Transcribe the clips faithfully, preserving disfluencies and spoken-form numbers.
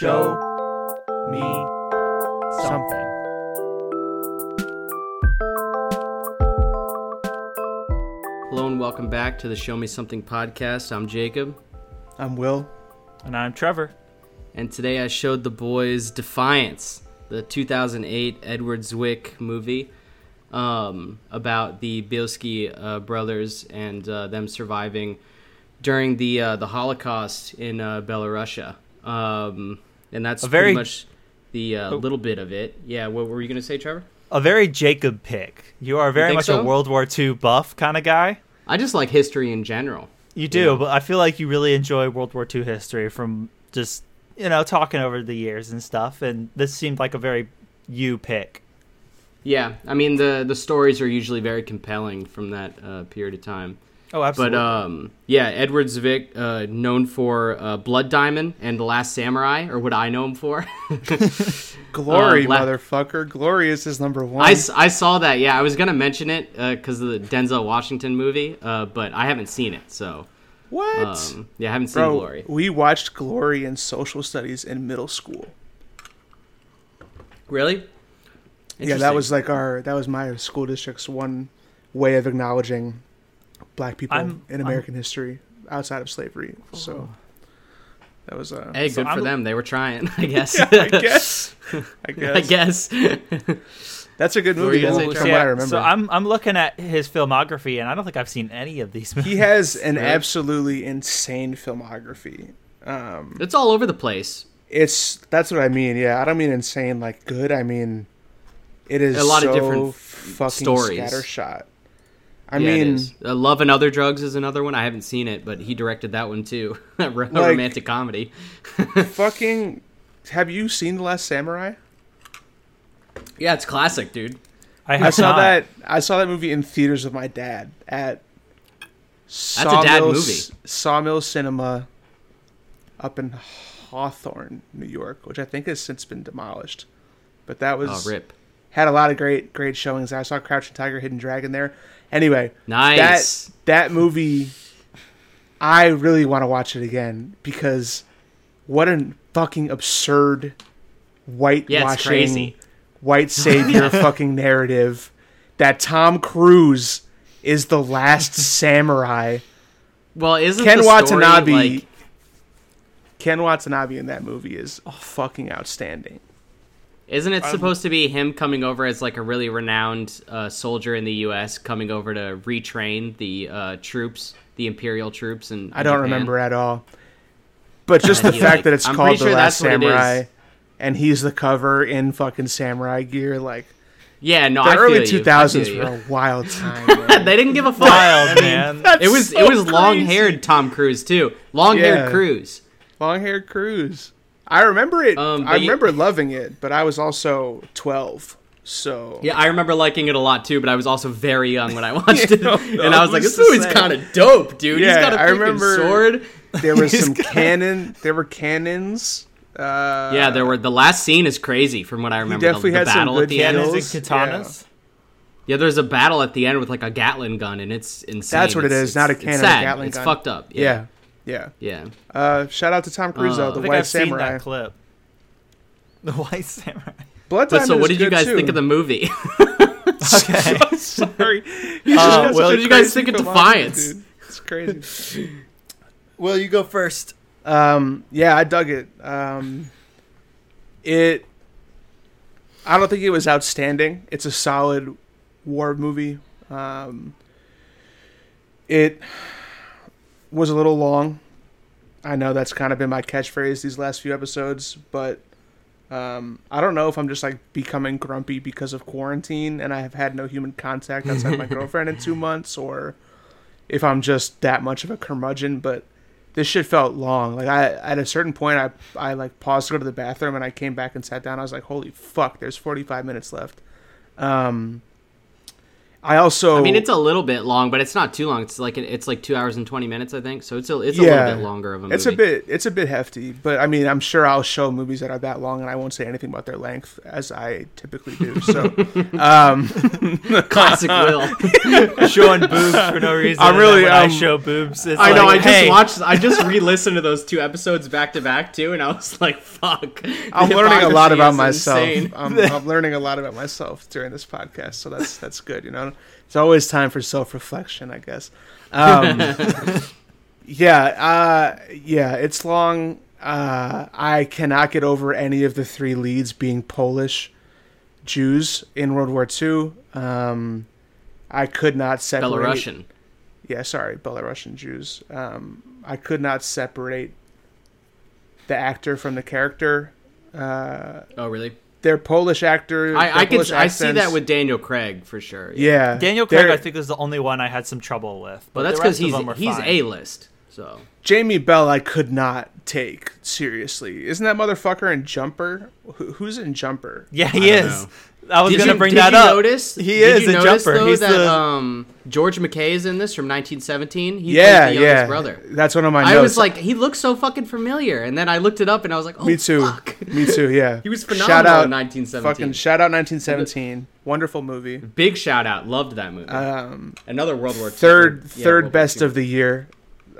Show me something. Hello and welcome back to the Show Me Something podcast. I'm Jacob. I'm Will. And I'm Trevor. And today I showed the boys Defiance, the two thousand eight Edward Zwick movie um, about the Bielski uh, brothers and uh, them surviving during the uh, the Holocaust in uh, Byelorussia, um, and that's very, pretty much the uh, oh. little bit of it. Yeah, what were you going to say, Trevor? A very Jacob pick. You are very you much so? a World War Two buff kind of guy. I just like history in general. You do, yeah. But I feel like you really enjoy World War Two history from just you know talking over the years and stuff. And this seemed like a very you pick. Yeah, I mean the the stories are usually very compelling from that uh, period of time. Oh, absolutely. But, um, yeah, Edward Zwick, uh, known for uh, Blood Diamond and The Last Samurai, or what I know him for. Glory, uh, la- motherfucker. Glory is his number one. I, I saw that, yeah. I was going to mention it because uh, of the Denzel Washington movie, uh, but I haven't seen it, so. What? Um, yeah, I haven't seen Bro, Glory. We watched Glory in social studies in middle school. Really? Yeah, that was like our, that was my school district's one way of acknowledging Black people I'm, in American I'm, history outside of slavery. Oh. So that was uh, hey, good so for I'm, them. They were trying, I guess. Yeah, I guess. I guess. I guess. That's a good movie. Ooh, from yeah. what I remember. So I'm I'm looking at his filmography, and I don't think I've seen any of these movies. He has an right? absolutely insane filmography. Um, it's all over the place. It's that's what I mean. Yeah, I don't mean insane like good. I mean it is a lot so of different fucking stories. Scattershot. I yeah, mean, uh, Love and Other Drugs is another one. I haven't seen it, but he directed that one too. A like, romantic comedy. Fucking, have you seen The Last Samurai? Yeah, it's classic, dude. I, have I saw not. that. I saw that movie in theaters with my dad at Sawmill, That's a dad movie. Sawmill Cinema up in Hawthorne, New York, which I think has since been demolished. But that was oh, rip. Had a lot of great, great showings. I saw Crouching Tiger, Hidden Dragon there. Anyway, nice. that that movie, I really want to watch it again because what a fucking absurd whitewashing, yeah, white savior fucking narrative that Tom Cruise is the last samurai. Well, isn't Ken the Watanabe? Story, like... Ken Watanabe in that movie is fucking outstanding. Isn't it supposed to be him coming over as like a really renowned uh, soldier in the U S coming over to retrain the uh, troops, the imperial troops? And I don't Japan? remember at all. But just the fact like, that it's I'm called The sure Last Samurai, and he's the cover in fucking samurai gear, like yeah, no, the I early two thousands were a wild time. They didn't give a fuck, wild, man. That's it was so it was long haired Tom Cruise too, long haired yeah. Cruise, long haired Cruise. I remember it. Um, I remember you, loving it, but I was also twelve. So yeah, I remember liking it a lot too. But I was also very young when I watched it, no, no, and I was like, "This movie's kind of dope, dude." Yeah, he's got a freaking sword. There was some got... cannon. There were cannons. Uh, yeah, there were. The last scene is crazy, from what I remember. He definitely the, the had battle some good at the cannons end. And katanas. Yeah. yeah, there's a battle at the end with like a Gatling gun, and it's insane. That's what it's, it is. It's, not a cannon. It's sad. A Gatling it's gun. fucked up. Yeah. yeah. Yeah. Yeah. Uh, shout out to Tom Cruise, though, uh, The I think White I've Samurai. Seen that clip. The White Samurai. Blood Diamond. But so, what did you guys too. think of the movie? okay. So sorry. Uh, well, what did you guys think of Defiance? Dude. It's crazy. Will, you go first. Um, yeah, I dug it. Um, it. I don't think it was outstanding. It's a solid war movie. Um, it. was a little long. I know that's kind of been my catchphrase these last few episodes, but um, I don't know if I'm just like becoming grumpy because of quarantine and I have had no human contact outside my girlfriend in two months or if I'm just that much of a curmudgeon, but this shit felt long. Like I, at a certain point, I, I like paused to go to the bathroom and I came back and sat down. I was like, holy fuck, there's forty-five minutes left. Um, I also... I mean, it's a little bit long, but it's not too long. It's like it's like two hours and twenty minutes, I think. So it's a, it's yeah, a little bit longer of a movie. It's a bit it's a bit hefty, but I mean, I'm sure I'll show movies that are that long, and I won't say anything about their length, as I typically do. So, um, classic Will showing boobs for no reason. I really um, I show boobs. It's I like, know. I just hey. watched. I just re-listened to those two episodes back to back too, and I was like, "Fuck." I'm learning a lot about myself. I'm, I'm learning a lot about myself during this podcast, so that's that's good, you know. It's always time for self-reflection, I guess. Um, yeah, uh, yeah, it's long. Uh, I cannot get over any of the three leads being Polish Jews in World War Two. Um, I could not separate... Belarusian. Yeah, sorry, Belarusian Jews. Um, I could not separate the actor from the character. Uh, oh, really? They're Polish actors. I, I, Polish can, I see that with Daniel Craig for sure. Yeah, yeah. Daniel Craig, I think, is the only one I had some trouble with. But well, that's because he's he's A-list. So Jamie Bell, I could not take seriously. Isn't that motherfucker in Jumper? Who, who's in Jumper? Yeah, he I is. I was did gonna you, bring did that you up. Notice he is in Jumper. Though, he's that, the um, George McKay is in this from nineteen seventeen. He yeah, plays the youngest yeah. brother. That's one of my. I notes. was like, he looks so fucking familiar, and then I looked it up, and I was like, oh, me too. Fuck. Me too. Yeah, he was phenomenal. Shout out in nineteen seventeen. Fucking shout out nineteen seventeen. Wonderful movie. Big shout out. Loved that movie. Um, Another World War Two. Third, yeah, third World best of the year,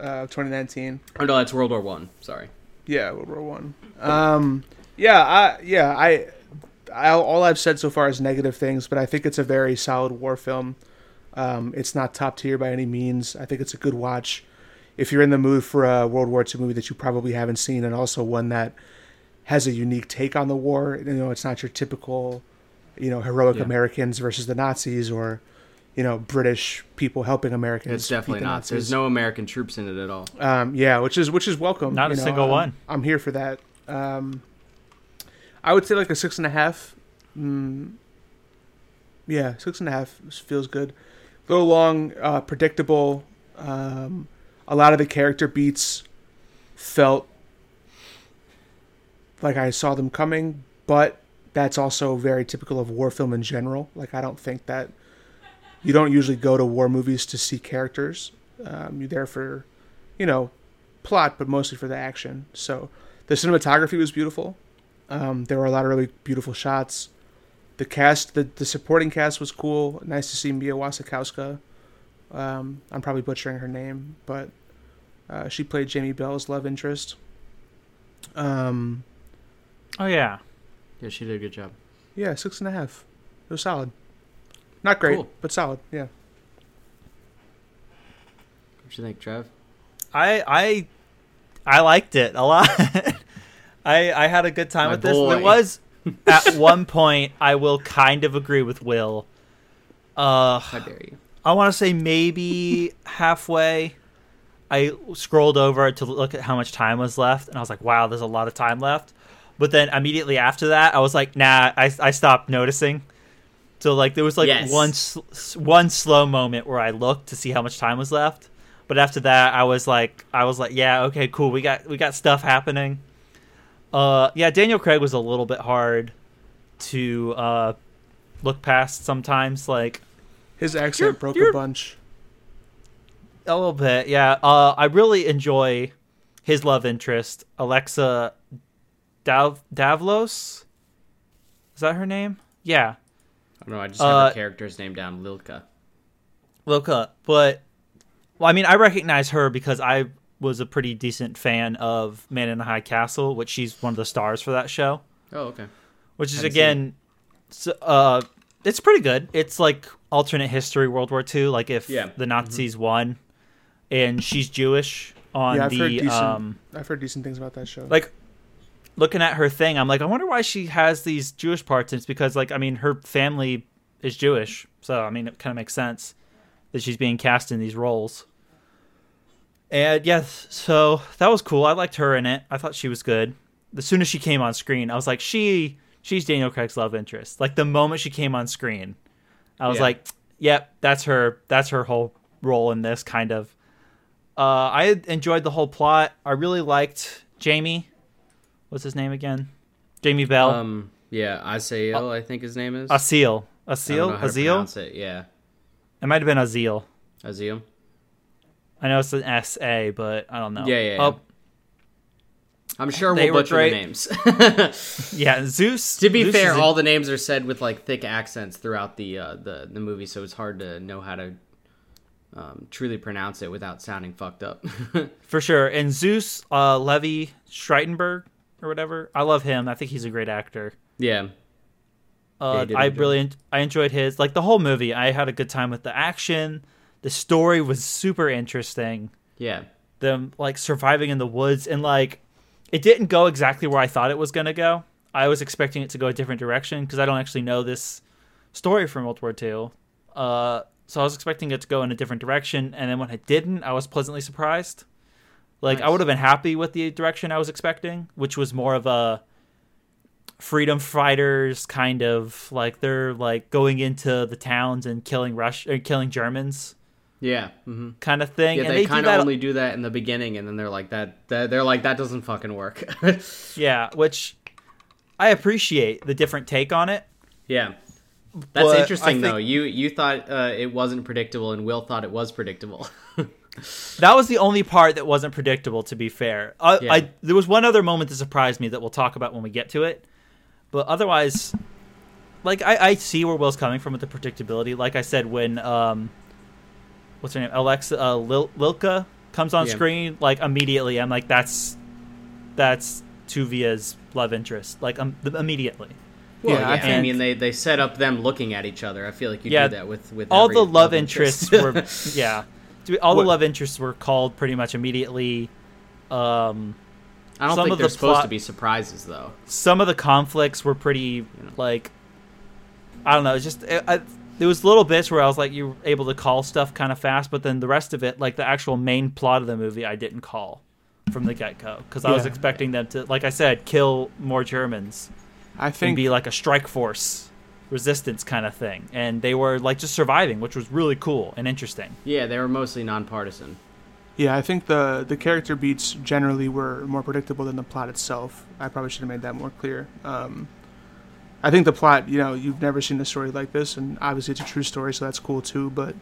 uh, twenty nineteen. Oh no, that's World War One. Sorry. Yeah, World War One. Um, yeah, I, yeah, I. I'll, all I've said so far is negative things, but I think it's a very solid war film. Um, it's not top tier by any means. I think it's a good watch if you're in the mood for a World War Two movie that you probably haven't seen, and also one that has a unique take on the war. You know, it's not your typical, you know, heroic yeah. Americans versus the Nazis, or, you know, British people helping Americans. It's definitely not. Nazis. There's no American troops in it at all. Um, yeah, which is which is welcome. Not you a know, single um, one. I'm here for that. Um, I would say like a six and a half. Mm, yeah, six and a half feels good. A little long, uh, predictable. Um, a lot of the character beats felt like I saw them coming, but that's also very typical of war film in general. Like, I don't think that you don't usually go to war movies to see characters. Um, you're there for, you know, plot, but mostly for the action. So the cinematography was beautiful. Um, there were a lot of really beautiful shots. The cast, the, the supporting cast was cool. Nice to see Mia Wasikowska. Um, I'm probably butchering her name, but uh, she played Jamie Bell's love interest. Um, oh, yeah. Yeah, she did a good job. Yeah, six and a half. It was solid. Not great, cool. but solid, yeah. What do you think, Trev? I, I, I liked it a lot. I, I had a good time My with this. Boy. There was, at one point, I will kind of agree with Will. Uh, How dare you? I want to say maybe halfway, I scrolled over to look at how much time was left, and I was like, wow, there's a lot of time left. But then immediately after that, I was like, nah, I, I stopped noticing. So like there was like yes. one one slow moment where I looked to see how much time was left. But after that, I was like, I was like, yeah, okay, cool. We got we got stuff happening. Uh, yeah, Daniel Craig was a little bit hard to uh, look past sometimes. Like his accent you're, broke you're... a bunch. A little bit, yeah. Uh, I really enjoy his love interest, Alexa Dav- Davlos. Is that her name? Yeah. I don't know. I just have uh, her character's name down, Lilka. Lilka, but well, I mean, I recognize her because I. was a pretty decent fan of Man in the High Castle, which she's one of the stars for that show. Oh, okay. Which is, again, so, uh, it's pretty good. It's like alternate history World War Two, like if yeah. the Nazis mm-hmm. won, and she's Jewish on yeah, I've the... Heard decent, um, I've heard decent things about that show. Like, looking at her thing, I'm like, I wonder why she has these Jewish parts. And it's because, like, I mean, her family is Jewish, so, I mean, it kind of makes sense that she's being cast in these roles. And yes, so that was cool. I liked her in it. I thought she was good. As soon as she came on screen, I was like, she, she's Daniel Craig's love interest. Like the moment she came on screen, I was yeah. like, yep, that's her. That's her whole role in this kind of. Uh, I enjoyed the whole plot. I really liked Jamie. What's his name again? Jamie Bell. Um, yeah, Azale, uh, I think his name is. Azale. Azale. Azale. Yeah. It might have been Azale. Azale? I know it's an S A, but I don't know. Yeah, yeah, yeah. Oh, I'm sure we'll butcher the names. Yeah, Zus. To be Zus fair, all the names are said with like thick accents throughout the uh, the the movie, so it's hard to know how to um, truly pronounce it without sounding fucked up. For sure. And Zus, uh, Liev Schreiber or whatever. I love him. I think he's a great actor. Yeah. Uh, yeah I really en- I enjoyed his like the whole movie. I had a good time with the action. The story was super interesting. Yeah. Them like surviving in the woods and like. It didn't go exactly where I thought it was going to go. I was expecting it to go a different direction because I don't actually know this story from World War Two. Uh, so I was expecting it to go in a different direction. And then when it didn't, I was pleasantly surprised. Like, nice. I would have been happy with the direction I was expecting, which was more of a freedom fighters kind of like they're like going into the towns and killing Rush or killing Germans. Yeah, mm-hmm. Kind of thing. Yeah, and they, they kind of only do that in the beginning, and then they're like that. They're like that doesn't fucking work. Yeah, which I appreciate the different take on it. Yeah, that's but interesting though. You you thought uh, it wasn't predictable, and Will thought it was predictable. That was the only part that wasn't predictable. To be fair, I, yeah. I there was one other moment that surprised me that we'll talk about when we get to it, but otherwise, like I, I see where Will's coming from with the predictability. Like I said, when um. what's her name? Alexa uh, Lil- Lilka comes on yeah. screen like immediately. I'm like, that's that's Tuvia's love interest. Like um, th- immediately. Well, yeah, yeah. I mean, they, they set up them looking at each other. I feel like you yeah, do that with with all every the love, love interests interest. were yeah. All what? the love interests were called pretty much immediately. Um, I don't think they're the supposed plot, to be surprises though. Some of the conflicts were pretty you know. like I don't know. It's just. It, I, There was little bits where I was like, you were able to call stuff kind of fast, but then the rest of it, like the actual main plot of the movie, I didn't call from the get-go because I yeah. was expecting them to, like I said, kill more Germans. I think and be like a strike force resistance kind of thing, and they were like just surviving, which was really cool and interesting. Yeah, they were mostly nonpartisan. Yeah, I think the the character beats generally were more predictable than the plot itself. I probably should have made that more clear. Um, I think the plot, you know, you've never seen a story like this, and obviously it's a true story, so that's cool too, but,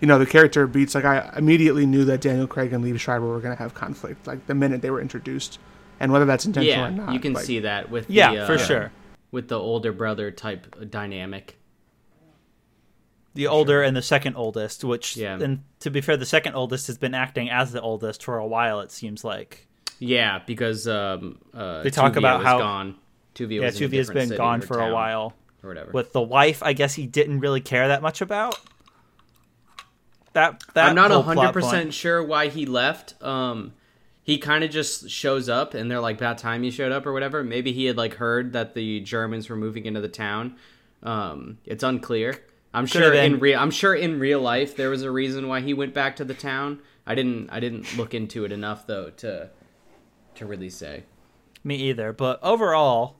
you know, the character beats, like, I immediately knew that Daniel Craig and Liev Schreiber were going to have conflict, like, the minute they were introduced, and whether that's intentional yeah, or not. Yeah, you can like, see that with yeah, the... Yeah, uh, for sure. With the older brother type dynamic. The for older sure. and the second oldest, which, yeah. and to be fair, the second oldest has been acting as the oldest for a while, it seems like. Yeah, because um, uh, they talk Tuvia about how gone. Tuvia yeah, Tuvia's been gone for a while. Or whatever. With the wife, I guess he didn't really care that much about. That that I'm not one hundred percent sure why he left. Um, he kind of just shows up, and they're like, "About time you showed up," or whatever. Maybe he had like heard that the Germans were moving into the town. Um, it's unclear. I'm Could sure in real. I'm sure in real life there was a reason why he went back to the town. I didn't. I didn't look into it enough though to to really say. Me either. But overall.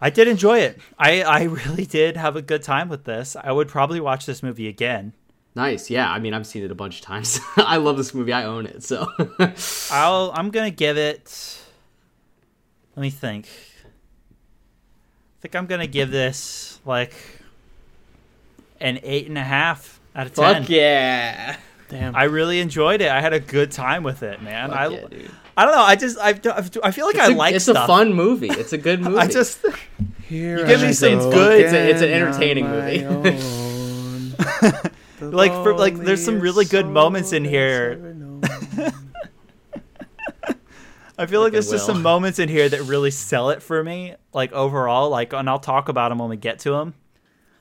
I did enjoy it. I, I really did have a good time with this. I would probably watch this movie again. Nice. Yeah. I mean, I've seen it a bunch of times. I love this movie. I own it. So I'll, I'm going to give it. Let me think. I think I'm going to give this like an eight and a half out of ten. Fuck yeah. Damn. I really enjoyed it. I had a good time with it, man. Fuck I yeah, dude. I don't know. I just I, I feel like it's I a, like it's stuff. It's a fun movie. It's a good movie. I just Here you give I me some good. It's, a, it's an entertaining movie. like for like, there's some really good moments in here. I feel like, like there's just some moments in here that really sell it for me. Like overall, like and I'll talk about them when we get to them.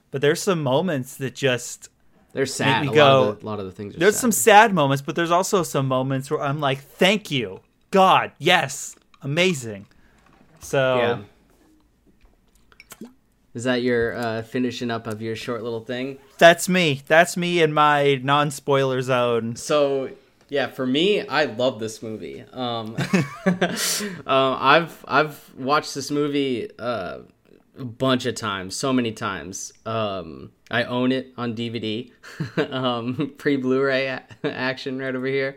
But there's some moments that just. They're sad. A lot, go, of the, a lot of the things are there's sad. There's some sad moments, but there's also some moments where I'm like, thank you, God, yes, amazing. So, yeah. Is that your uh, finishing up of your short little thing? That's me. That's me in my non-spoiler zone. So, yeah, for me, I love this movie. Um, um, I've I've watched this movie uh, a bunch of times, so many times. Um I own it on D V D, um, pre-Blu-ray a- action right over here.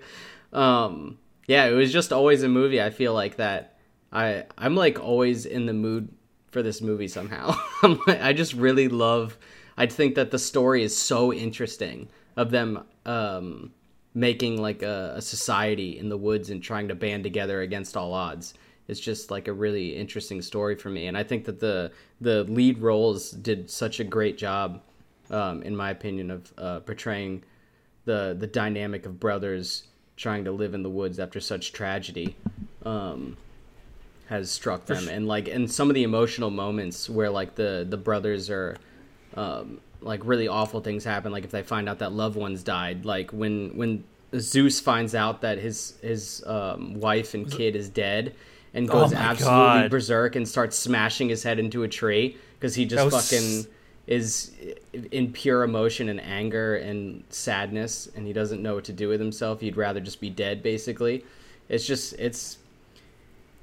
Um, yeah, it was just always a movie. I feel like that I, I'm like always in the mood for this movie somehow. I'm like, I just really love, I think that the story is so interesting of them um, making like a, a society in the woods and trying to band together against all odds. It's just like a really interesting story for me. And I think that the the lead roles did such a great job, um, in my opinion, of uh, portraying the the dynamic of brothers trying to live in the woods after such tragedy um, has struck them. And like, and some of the emotional moments where like the, the brothers are um, like really awful things happen. Like if they find out that loved ones died, like when, when Zus finds out that his, his um, wife and kid is dead, and goes oh absolutely God. berserk and starts smashing his head into a tree because he just fucking s- is in pure emotion and anger and sadness, and he doesn't know what to do with himself. He'd rather just be dead, basically. It's just, it's...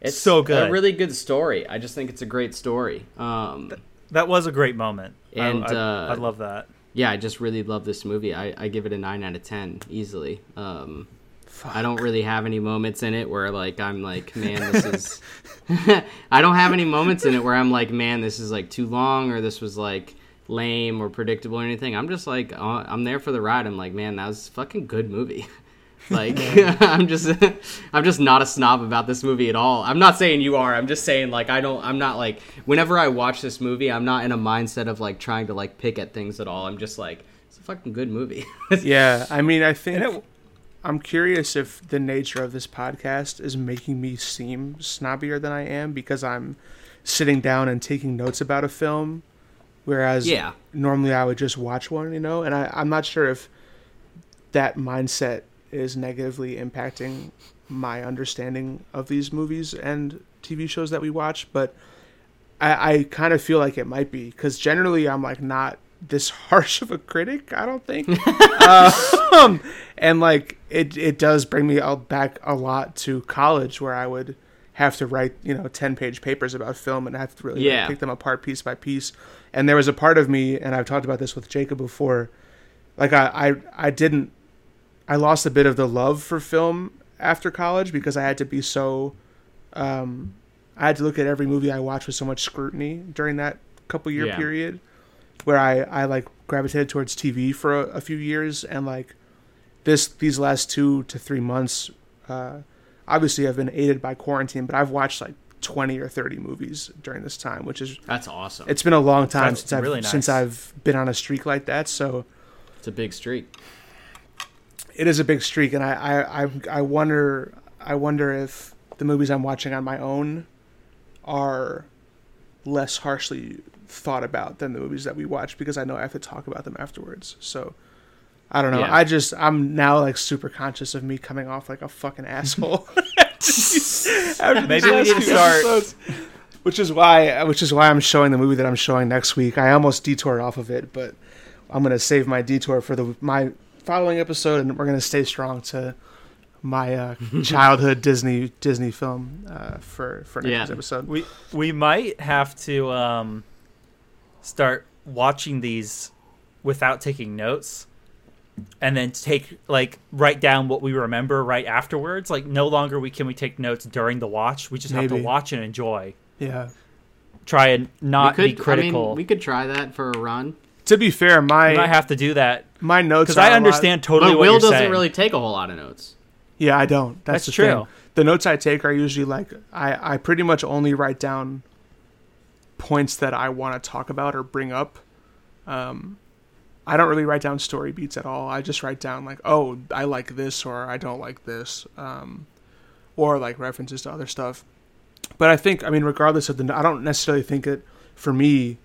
It's so good. A really good story. I just think it's a great story. Um, Th- that was a great moment. And I, I, uh, I love that. Yeah, I just really love this movie. I, I give it a nine out of ten, easily. Um Fuck. I don't really have any moments in it where like I'm like, man, this is I don't have any moments in it where I'm like, man, this is like too long, or this was like lame or predictable or anything. I'm just like, uh, I'm there for the ride. I'm like, man, that was a fucking good movie. Like I'm just I'm just not a snob about this movie at all. I'm not saying you are. I'm just saying like I don't I'm not like whenever I watch this movie, I'm not in a mindset of like trying to like pick at things at all. I'm just like, it's a fucking good movie. Yeah, I mean, I think I'm curious if the nature of this podcast is making me seem snobbier than I am because I'm sitting down and taking notes about a film, whereas yeah. normally I would just watch one, you know? And I, I'm not sure if that mindset is negatively impacting my understanding of these movies and T V shows that we watch, but I, I kind of feel like it might be because generally I'm like not this harsh of a critic, I don't think. um, and like it it does bring me all back a lot to college where I would have to write, you know, ten page papers about film and I have to really yeah. like, pick them apart piece by piece. And there was a part of me, and I've talked about this with Jacob before, like I, I, I didn't, I lost a bit of the love for film after college because I had to be so, um, I had to look at every movie I watched with so much scrutiny during that couple year yeah. period. Where I, I like gravitated towards T V for a, a few years, and like this these last two to three months, uh, obviously I've been aided by quarantine, but I've watched like twenty or thirty movies during this time, which is that's awesome. It's been a long time that's since really I've nice. since I've been on a streak like that. So it's a big streak. It is a big streak, and I I, I, I wonder I wonder if the movies I'm watching on my own are less harshly thought about than the movies that we watch because I know I have to talk about them afterwards. So I don't know. Yeah. I just I'm now like super conscious of me coming off like a fucking asshole. After Maybe we need to start, episodes, which is why which is why I'm showing the movie that I'm showing next week. I almost detoured off of it, but I'm gonna save my detour for the my following episode, and we're gonna stay strong to my uh, childhood Disney Disney film uh, for for next yeah. episode. We we might have to. Um... Start watching these without taking notes, and then take like write down what we remember right afterwards. Like no longer we can we take notes during the watch. We just Maybe. have to watch and enjoy. Yeah. Try and not could, be critical. I mean, we could try that for a run. To be fair, my you might have to do that. My notes because I understand lot, totally. But what Will you're doesn't saying. really take a whole lot of notes. Yeah, I don't. That's, That's the true. Thing. The notes I take are usually like I I pretty much only write down points that I want to talk about or bring up. um I don't really write down story beats at all. I just write down like, oh, I like this or I don't like this, um or like references to other stuff. But I think, I mean, regardless of the, I don't necessarily think it for me,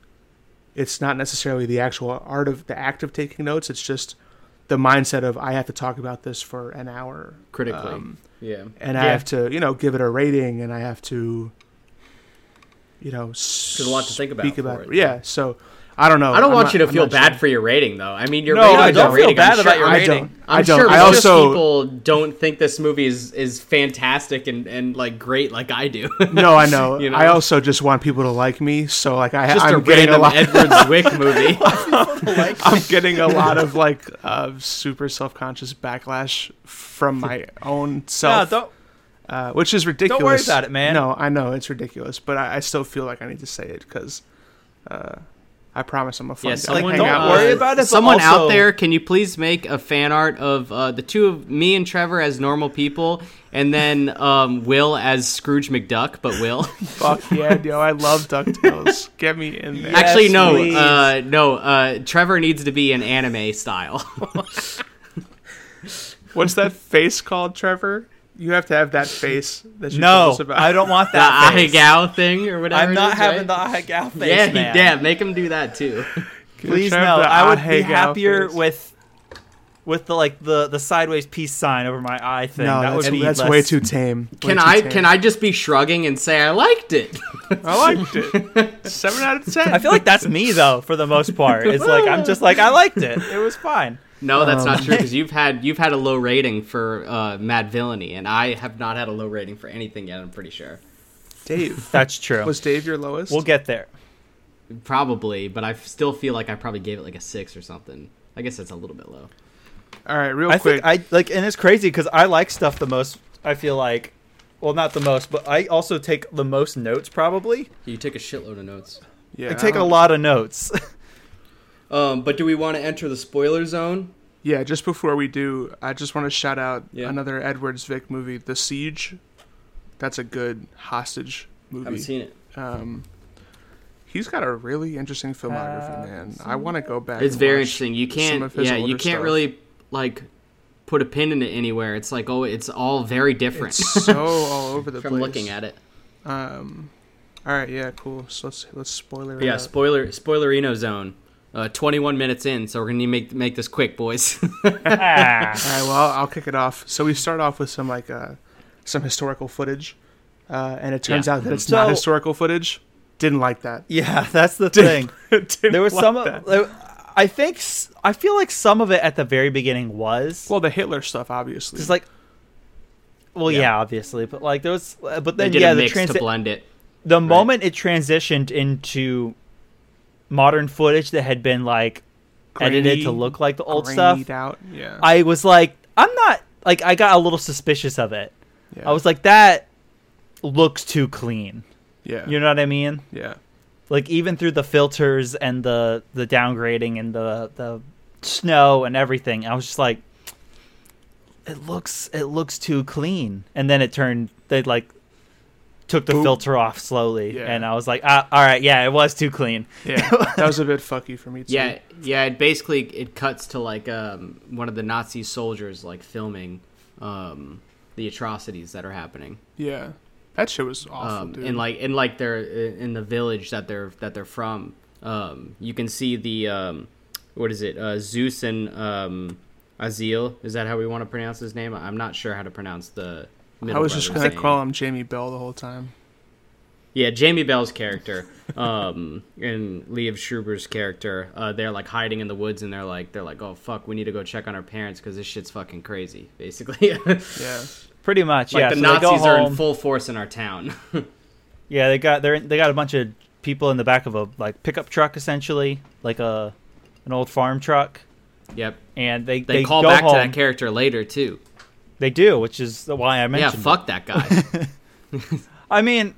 it's not necessarily the actual art of the act of taking notes. It's just the mindset of I have to talk about this for an hour critically, um, yeah and yeah. I have to, you know, give it a rating, and I have to, you know, there's a lot to think about. Speak about, about it. Yeah, so I don't know. I don't I'm want not, you to I'm feel bad sure. for your rating, though. I mean, your no, rating. No, I don't feel bad sure, about your rating. I don't. I'm I don't. sure I also, people don't think this movie is, is fantastic and, and like great, like I do. No, I know. You know. I also just want people to like me, so like I, just I'm a getting a lot. Edward Zwick movie. like I'm getting a lot of like uh, super self conscious backlash from my own self. No, don't. Uh, which is ridiculous. Don't worry about it, man. No, I know it's ridiculous, but I, I still feel like I need to say it because uh, I I promise I'm a fun yeah, someone, like, Don't out. worry about it. Someone also, out there, can you please make a fan art of uh, the two of me and Trevor as normal people, and then um, Will as Scrooge McDuck, but Will. Fuck yeah, yo, I love DuckTales. Get me in there. Yes, Actually, no. Uh, no, uh, Trevor needs to be in anime style. What's that face called, Trevor? You have to have that face that you no, told us about. No, I don't want that the face. The eye-gow thing or whatever. I'm not is, having right? the eye-gow face, yeah, man. Yeah, make him do that, too. Please, no. I would be happier face. with with the like the, the sideways peace sign over my eye thing. No, that that's, would be that's less... way too tame. Way can too I tame. Can I just be shrugging and say, I liked it? I liked it. Seven out of ten. I feel like that's me, though, for the most part. It's like, I'm just like, I liked it. It was fine. No, that's um, not true, because you've had you've had a low rating for uh, Mad Villainy, and I have not had a low rating for anything yet, I'm pretty sure. Dave. That's true. Was Dave your lowest? We'll get there. Probably, but I still feel like I probably gave it like a six or something. I guess that's a little bit low. All right, real I quick. I like, and it's crazy, because I like stuff the most, I feel like. Well, not the most, but I also take the most notes, probably. You take a shitload of notes. Yeah, I take I a lot of notes. Um, but do we want to enter the spoiler zone? Yeah, just before we do, I just want to shout out yeah. another Edward Zwick movie, The Siege. That's a good hostage movie. I haven't seen it. Um, he's got a really interesting filmography, uh, man. I want to go back. It's and very watch interesting. You can't, yeah, you can't stuff. really like put a pin in it anywhere. It's like, oh, it's all very different. It's so all over the place. From looking at it. Um, all right, yeah, cool. So let's let's spoiler. Yeah, out. spoiler spoilerino zone. Uh, twenty-one minutes in, so we're going to make make this quick, boys. All right, well, I'll kick it off. So we start off with some like uh, some historical footage, uh, and it turns yeah. out that it's so, not historical footage. Didn't like that. Yeah, that's the didn't, thing. Didn't there was like some. That. There, I think I feel like some of it at the very beginning was well the Hitler stuff, obviously. It's like, well, yeah. yeah, obviously, but like there was, but then they did yeah, a mix the transi- to blend it. The right. moment it transitioned into modern footage that had been like grainy, edited to look like the old stuff out. Yeah. I was like, I'm not like, I got a little suspicious of it. Yeah. I was like, that looks too clean. Yeah. You know what I mean? Yeah. Like even through the filters and the, the downgrading and the, the snow and everything, I was just like, it looks, it looks too clean. And then it turned, they like, took the Boop. filter off slowly, yeah. and I was like, ah, all right, yeah, it was too clean. Yeah, that was a bit fucky for me too. Yeah, yeah. It basically it cuts to like um, one of the Nazi soldiers like filming um, the atrocities that are happening. Yeah, that shit was awful. Um, dude. And like and like they're in the village that they're that they're from. Um, you can see the um, what is it? Uh, Zus and um, Azale. Is that how we want to pronounce his name? I'm not sure how to pronounce the. I was just going to call him Jamie Bell the whole time. Yeah, Jamie Bell's character um, and Liev Schreiber's character, uh, they're like hiding in the woods and they're like, they're like, oh, fuck, we need to go check on our parents because this shit's fucking crazy, basically. yeah, pretty much. Like yeah, the so Nazis are in full force in our town. yeah, they got they they got a bunch of people in the back of a like pickup truck, essentially, like a an old farm truck. Yep. And they they, they call back home. to that character later too. They do, which is why I mentioned. Yeah, fuck that guy. I mean,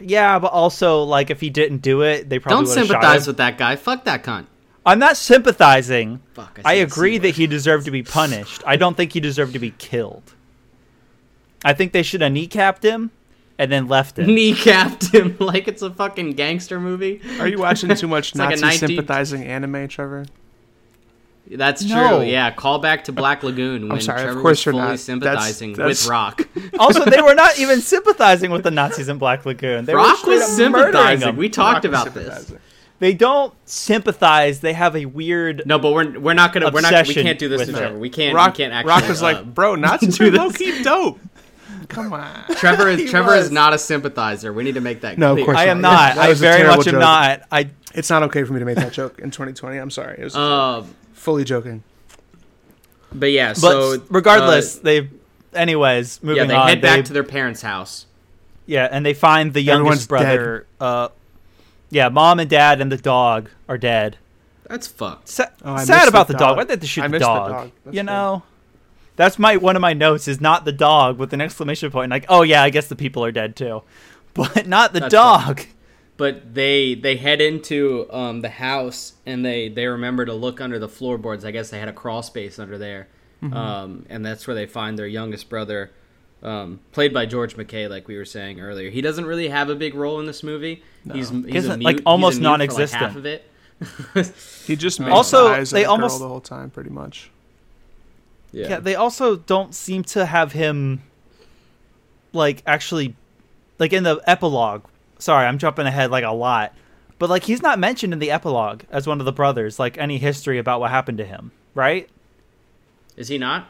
yeah, but also, like, if he didn't do it, they probably would have shot him. Don't sympathize with that guy. Fuck that cunt. I'm not sympathizing. Fuck. I, I agree that he deserved to be punished. I don't think he deserved to be killed. I think they should have kneecapped him and then left him. Kneecapped him like it's a fucking gangster movie. Are you watching too much Nazi like sympathizing anime, Trevor? That's no. true, yeah. Call back to Black Lagoon when sorry, Trevor was fully not. sympathizing that's, that's... with Rock. Also, they were not even sympathizing with the Nazis in Black Lagoon. They Rock were was sympathizing. Them. We talked Rock about this. They don't sympathize. They have a weird no, but we're we're not gonna we're not we can't do this to Trevor. We can't Rock, we can't actually. Rock was uh, like, bro, Nazis are low key dope. Come on, Trevor. Is, Trevor was. is not a sympathizer. We need to make that clear. No, of course I not. am not. I very much am not. I. It's not okay for me to make that joke in twenty twenty. I'm sorry. It was. Um. Fully joking, but yeah. So but regardless, uh, they, anyways, moving on. Yeah, they on, head back they, to their parents' house. Yeah, and they find the youngest Everyone's brother. Uh, yeah, mom and dad and the dog are dead. That's fucked. Sa- oh, sad about the dog. Why did they shoot I the dog? The dog. You weird. know, that's my one of my notes is not the dog with an exclamation point. Like, oh yeah, I guess the people are dead too, but not the that's dog. Funny. But they they head into um, the house, and they, they remember to look under the floorboards. I guess they had a crawl space under there. Mm-hmm. Um, and that's where they find their youngest brother, um, played by George McKay, like we were saying earlier. He doesn't really have a big role in this movie. No. He's, he's a mute, like almost he's a mute non-existent. For like half of it. He just makes also, eyes they at the almost, girl the whole time, pretty much. Yeah. yeah, they also don't seem to have him, like, actually, like, in the epilogue. Sorry, I'm jumping ahead, like, a lot. But, like, he's not mentioned in the epilogue as one of the brothers, like, any history about what happened to him, right? Is he not?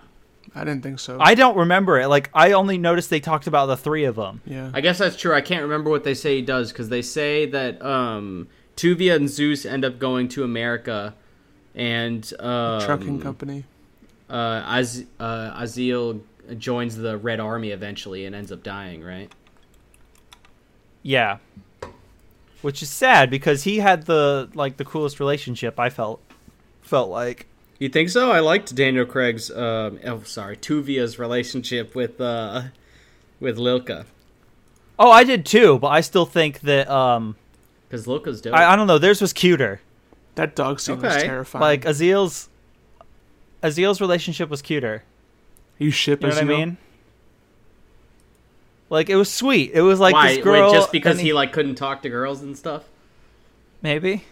I didn't think so. I don't remember it. Like, I only noticed they talked about the three of them. Yeah. I guess that's true. I can't remember what they say he does, because they say that um, Tuvia and Zus end up going to America, and... Um, trucking company. Uh, Az- uh, Azale joins the Red Army eventually and ends up dying, right? Yeah, which is sad because he had the like the coolest relationship. I felt felt like. You think so? I liked Daniel Craig's. Um, oh, sorry, Tuvia's relationship with uh, with Lilka. Oh, I did too, but I still think that um, because Lilka's dope. I, I don't know. Theirs was cuter. That dog scene okay. was terrifying. Like Azale's Azale's relationship was cuter. You ship, you know Azale? What I mean? Like, it was sweet. It was like Why? This girl... Wait, just because he, he, like, couldn't talk to girls and stuff? Maybe.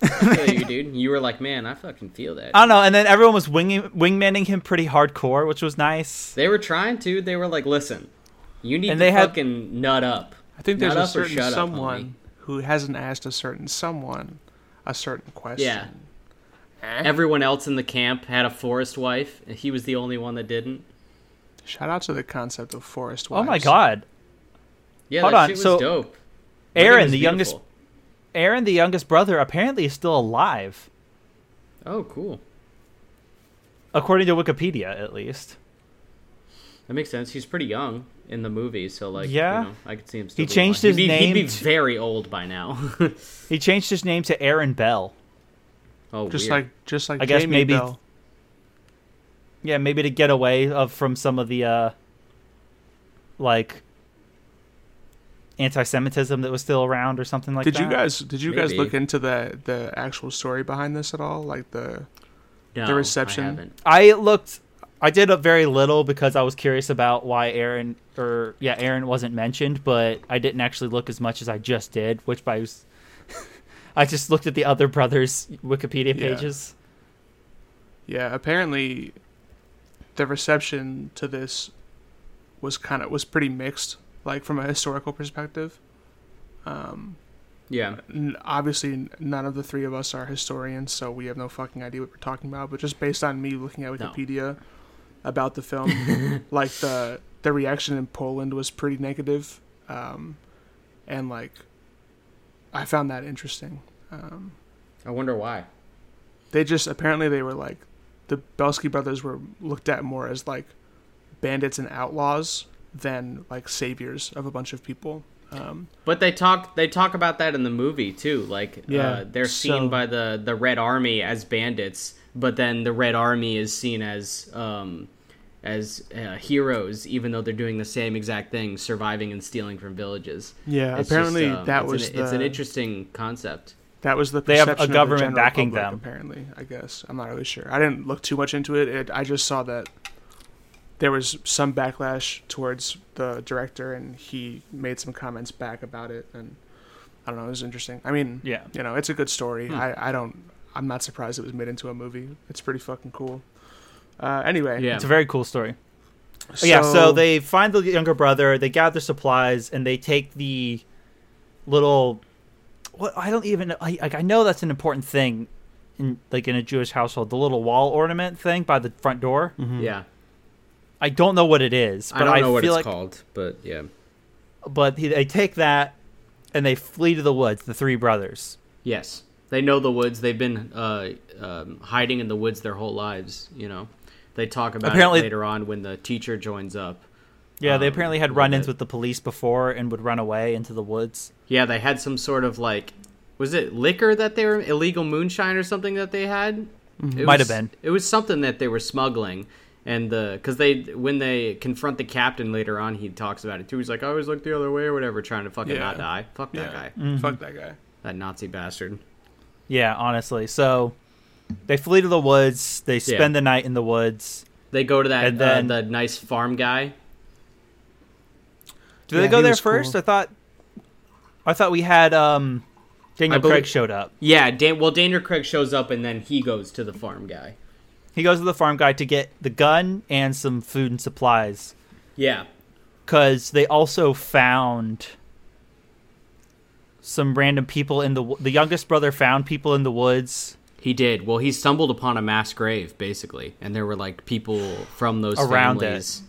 I feel you, dude. You were like, man, I fucking feel that. Dude. I don't know. And then everyone was winging, wingmanning him pretty hardcore, which was nice. They were trying to. They were like, listen, you need and to fucking had... nut up. I think there's a certain someone up, who hasn't asked a certain someone a certain question. Yeah. Eh? Everyone else in the camp had a forest wife, and he was the only one that didn't. Shout out to the concept of forest wives. Oh my god! Yeah, Hold that on. Shit was so, dope. Aaron, the beautiful. youngest, Aaron, the youngest brother, apparently is still alive. Oh, cool. According to Wikipedia, at least. That makes sense. He's pretty young in the movie, so like, yeah, you know, I could see him. Still he changed alive. his he'd be, name. He'd be to... very old by now. He changed his name to Aaron Bell. Oh, just weird. like just like I Jamie guess maybe. Bell. Yeah, maybe to get away of from some of the, uh, like, anti-Semitism that was still around or something like did that. Did you guys Did you maybe. guys look into the the actual story behind this at all? Like the no, the reception? I haven't. I looked. I did a very little because I was curious about why Aaron or yeah Aaron wasn't mentioned, but I didn't actually look as much as I just did, which by I just looked at the other brothers' Wikipedia pages. Yeah, yeah apparently. The reception to this was kind of was pretty mixed, like from a historical perspective. Um, yeah, n- obviously none of the three of us are historians, so we have no fucking idea what we're talking about. But just based on me looking at Wikipedia no. about the film, like the the reaction in Poland was pretty negative, um, and like I found that interesting. Um, I wonder why. They just apparently they were like. The Bielski brothers were looked at more as, like, bandits and outlaws than, like, saviors of a bunch of people. Um, but they talk they talk about that in the movie, too. Like, yeah, uh, they're so, seen by the, the Red Army as bandits, but then the Red Army is seen as um, as uh, heroes, even though they're doing the same exact thing, surviving and stealing from villages. Yeah, it's apparently just, um, that it's was an, the... It's an interesting concept. That was the perception they have a government of the backing public, them. Apparently, I guess I'm not really sure. I didn't look too much into it. it. I just saw that there was some backlash towards the director, and he made some comments back about it. And I don't know. It was interesting. I mean, yeah. you know, it's a good story. Hmm. I, I don't. I'm not surprised it was made into a movie. It's pretty fucking cool. Uh, anyway, yeah. It's a very cool story. So, yeah. So they find the younger brother. They gather supplies, and they take the little. What I don't even I, like. I know that's an important thing, in, like in a Jewish household, the little wall ornament thing by the front door. Mm-hmm. Yeah, I don't know what it is. But I don't know I what feel it's like, called, but yeah. But he, they take that and they flee to the woods. The three brothers. Yes, they know the woods. They've been uh, um, hiding in the woods their whole lives. You know, they talk about apparently, it later on when the teacher joins up. Yeah, they apparently had um, run-ins with the police before and would run away into the woods. Yeah, they had some sort of, like, was it liquor that they were, illegal moonshine or something that they had? Mm-hmm. Might was, have been. It was something that they were smuggling, And the because they when they confront the captain later on, he talks about it too. He's like, I always look the other way or whatever, trying to fucking yeah. not die. Fuck that yeah. guy. Mm-hmm. Fuck that guy. That Nazi bastard. Yeah, honestly. So they flee to the woods. They spend yeah. the night in the woods. They go to that then, uh, the nice farm guy. Did yeah, they go there first? Cool. I thought. I thought we had um, Daniel believe, Craig showed up. Yeah, Dan, well, Daniel Craig shows up and then he goes to the farm guy. He goes to the farm guy to get the gun and some food and supplies. Yeah. Because they also found some random people in the... The youngest brother found people in the woods. He did. Well, he stumbled upon a mass grave, basically. And there were, like, people from those Around families... It.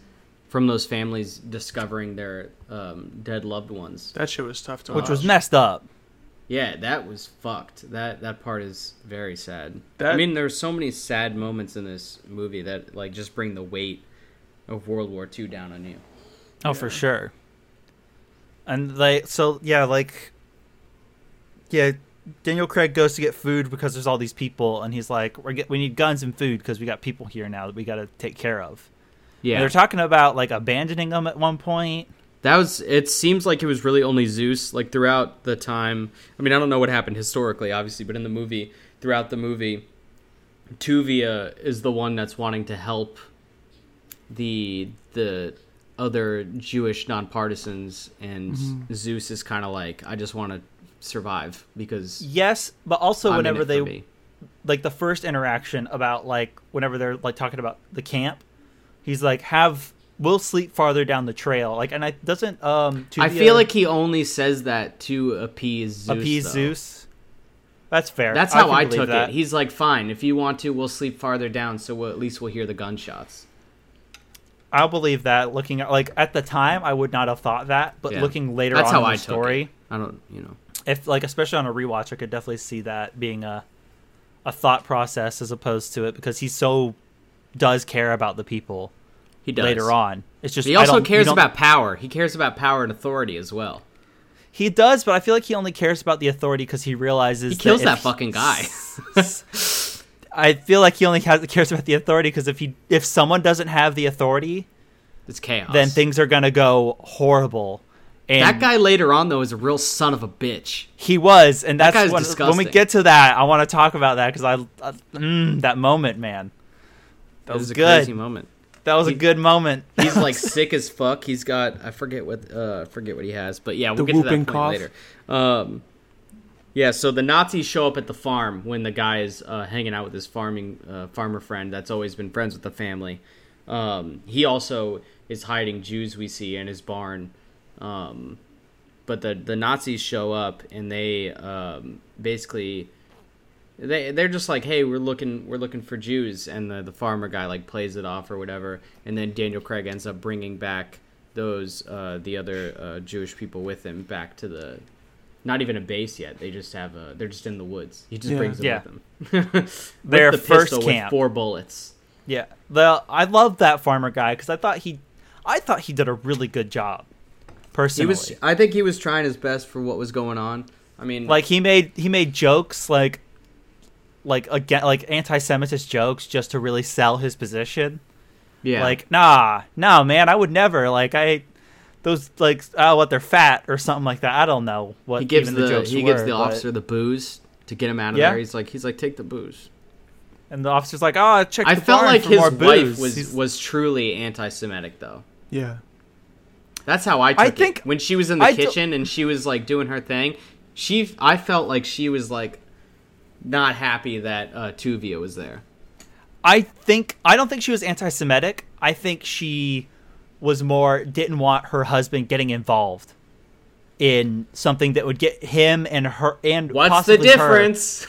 From those families discovering their um, dead loved ones. That shit was tough to watch. Which was messed up. Yeah, that was fucked. That that part is very sad. That, I mean, there's so many sad moments in this movie that like just bring the weight of World War Two down on you. Oh, yeah. For sure. And like, so yeah, like, yeah, Daniel Craig goes to get food because there's all these people, and he's like, we we need guns and food because we got people here now that we got to take care of. Yeah, and they're talking about like abandoning them at one point. That was. It seems like it was really only Zus. Like throughout the time, I mean, I don't know what happened historically, obviously, but in the movie, throughout the movie, Tuvia is the one that's wanting to help the the other Jewish nonpartisans, and mm-hmm. Zus is kind of like, I just want to survive because yes, but also I'm whenever they like the first interaction about like whenever they're like talking about the camp, he's like have. We'll sleep farther down the trail, like, and I doesn't. Um, Tuvia I feel like he only says that to appease Zus. Appease though. Zus. That's fair. That's how I, I took that. It. He's like, fine, if you want to, we'll sleep farther down, so we'll, at least we'll hear the gunshots. I'll believe that. Looking at like at the time, I would not have thought that, but yeah. looking later That's on how in I the took story, it. I don't, you know, if like especially on a rewatch, I could definitely see that being a a thought process as opposed to it because he so does care about the people. He does. Later on. It's just, but he also cares about power. He cares about power and authority as well. He does, but I feel like he only cares about the authority because he realizes... He kills that, that fucking guy. I feel like he only has, cares about the authority because if he if someone doesn't have the authority... It's chaos. Then things are going to go horrible. And that guy later on, though, is a real son of a bitch. He was, and that's that what, when we get to that, I want to talk about that because I, I mm, that moment, man. That was, was a good. crazy moment. That was he, a good moment. He's like sick as fuck. He's got I forget what uh forget what he has, but yeah, we'll the get to that point cough. later. Um, yeah, so the Nazis show up at the farm when the guy is uh, hanging out with his farming uh, farmer friend that's always been friends with the family. Um, he also is hiding Jews we see in his barn. Um, but the the Nazis show up and they um, basically. They they're just like, hey, we're looking we're looking for Jews, and the, the farmer guy like plays it off or whatever, and then Daniel Craig ends up bringing back those uh, the other uh, Jewish people with him back to the, not even a base yet. They just have a they're just in the woods. He just yeah. brings them yeah. with him. Their with the first pistol camp with four bullets. Yeah, well, I love that farmer guy because I thought he, I thought he did a really good job. Personally, he was. I think he was trying his best for what was going on. I mean, like he made he made jokes like. Like again, like anti-Semitist jokes, just to really sell his position. Yeah. Like, nah, nah, man, I would never. Like, I, those like, oh, what they're fat or something like that. I don't know what. He gives even the, the jokes he were, gives the but... officer the booze to get him out of yeah. there. He's like, he's like, take the booze. And the officer's like, oh, check. I the felt like for his more wife booze. was he's... was truly anti-Semitic though. Yeah. That's how I took I think it. When she was in the I kitchen do- and she was like doing her thing, she, I felt like she was like. Not happy that uh, Tuvia was there. I think I don't think she was anti-Semitic. I think she was more didn't want her husband getting involved in something that would get him and her and what's possibly the difference?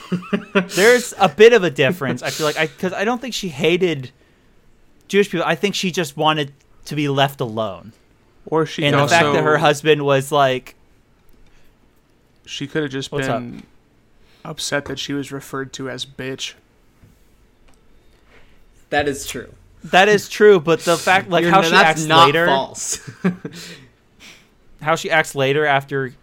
Her. There's a bit of a difference. I feel like I because I don't think she hated Jewish people. I think she just wanted to be left alone. Or she and also, the fact that her husband was like she could have just been. Up? Upset that she was referred to as bitch. That is true. That is true, but the fact like You're, how no, she acts later false. How she acts later after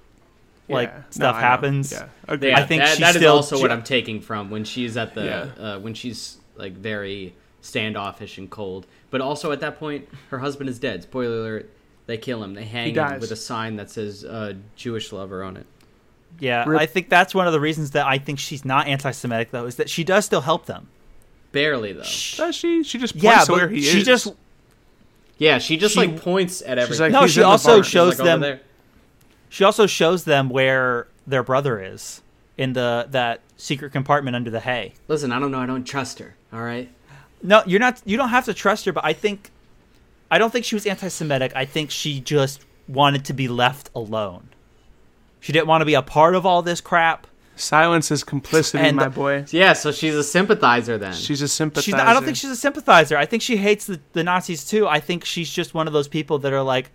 like yeah, stuff no, happens. Yeah. Okay. yeah, I think that, she's that is still, also she, what I'm taking from when she's at the yeah. uh, when she's like very standoffish and cold. But also at that point, her husband is dead. Spoiler alert, they kill him. They hang him with a sign that says uh, Jewish lover on it. Yeah, Rip. I think that's one of the reasons that I think she's not anti-Semitic, though, is that she does still help them. Barely, though. Does she? She just points yeah, to where he she is. Just, yeah, she just, she, like, points at everything. Like, no, she also the shows like, them... She also shows them where their brother is in the that secret compartment under the hay. Listen, I don't know. I don't trust her. All right. No, you're not. You don't have to trust her. But I think, I don't think she was anti-Semitic. I think she just wanted to be left alone. She didn't want to be a part of all this crap. Silence is complicity, and, my boy. Yeah. So she's a sympathizer then. She's a sympathizer. She's not, I don't think she's a sympathizer. I think she hates the, the Nazis too. I think she's just one of those people that are like,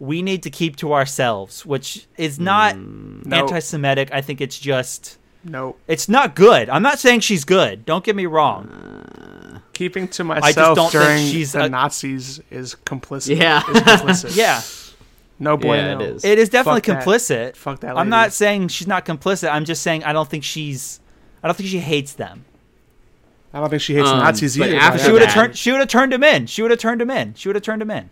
we need to keep to ourselves, which is not mm, nope. anti-Semitic. I think it's just... No. Nope. It's not good. I'm not saying she's good. Don't get me wrong. Uh, keeping to myself don't during she's the a, Nazis is complicit. Yeah. Is complicit. yeah. No, boy, yeah, no. It is. It is definitely Fuck complicit. That. Fuck that lady. I'm not saying she's not complicit. I'm just saying I don't think she's... I don't think she hates them. I don't think she hates um, Nazis either. After she would have turned, she would have turned him in. She would have turned him in. She would have turned him in.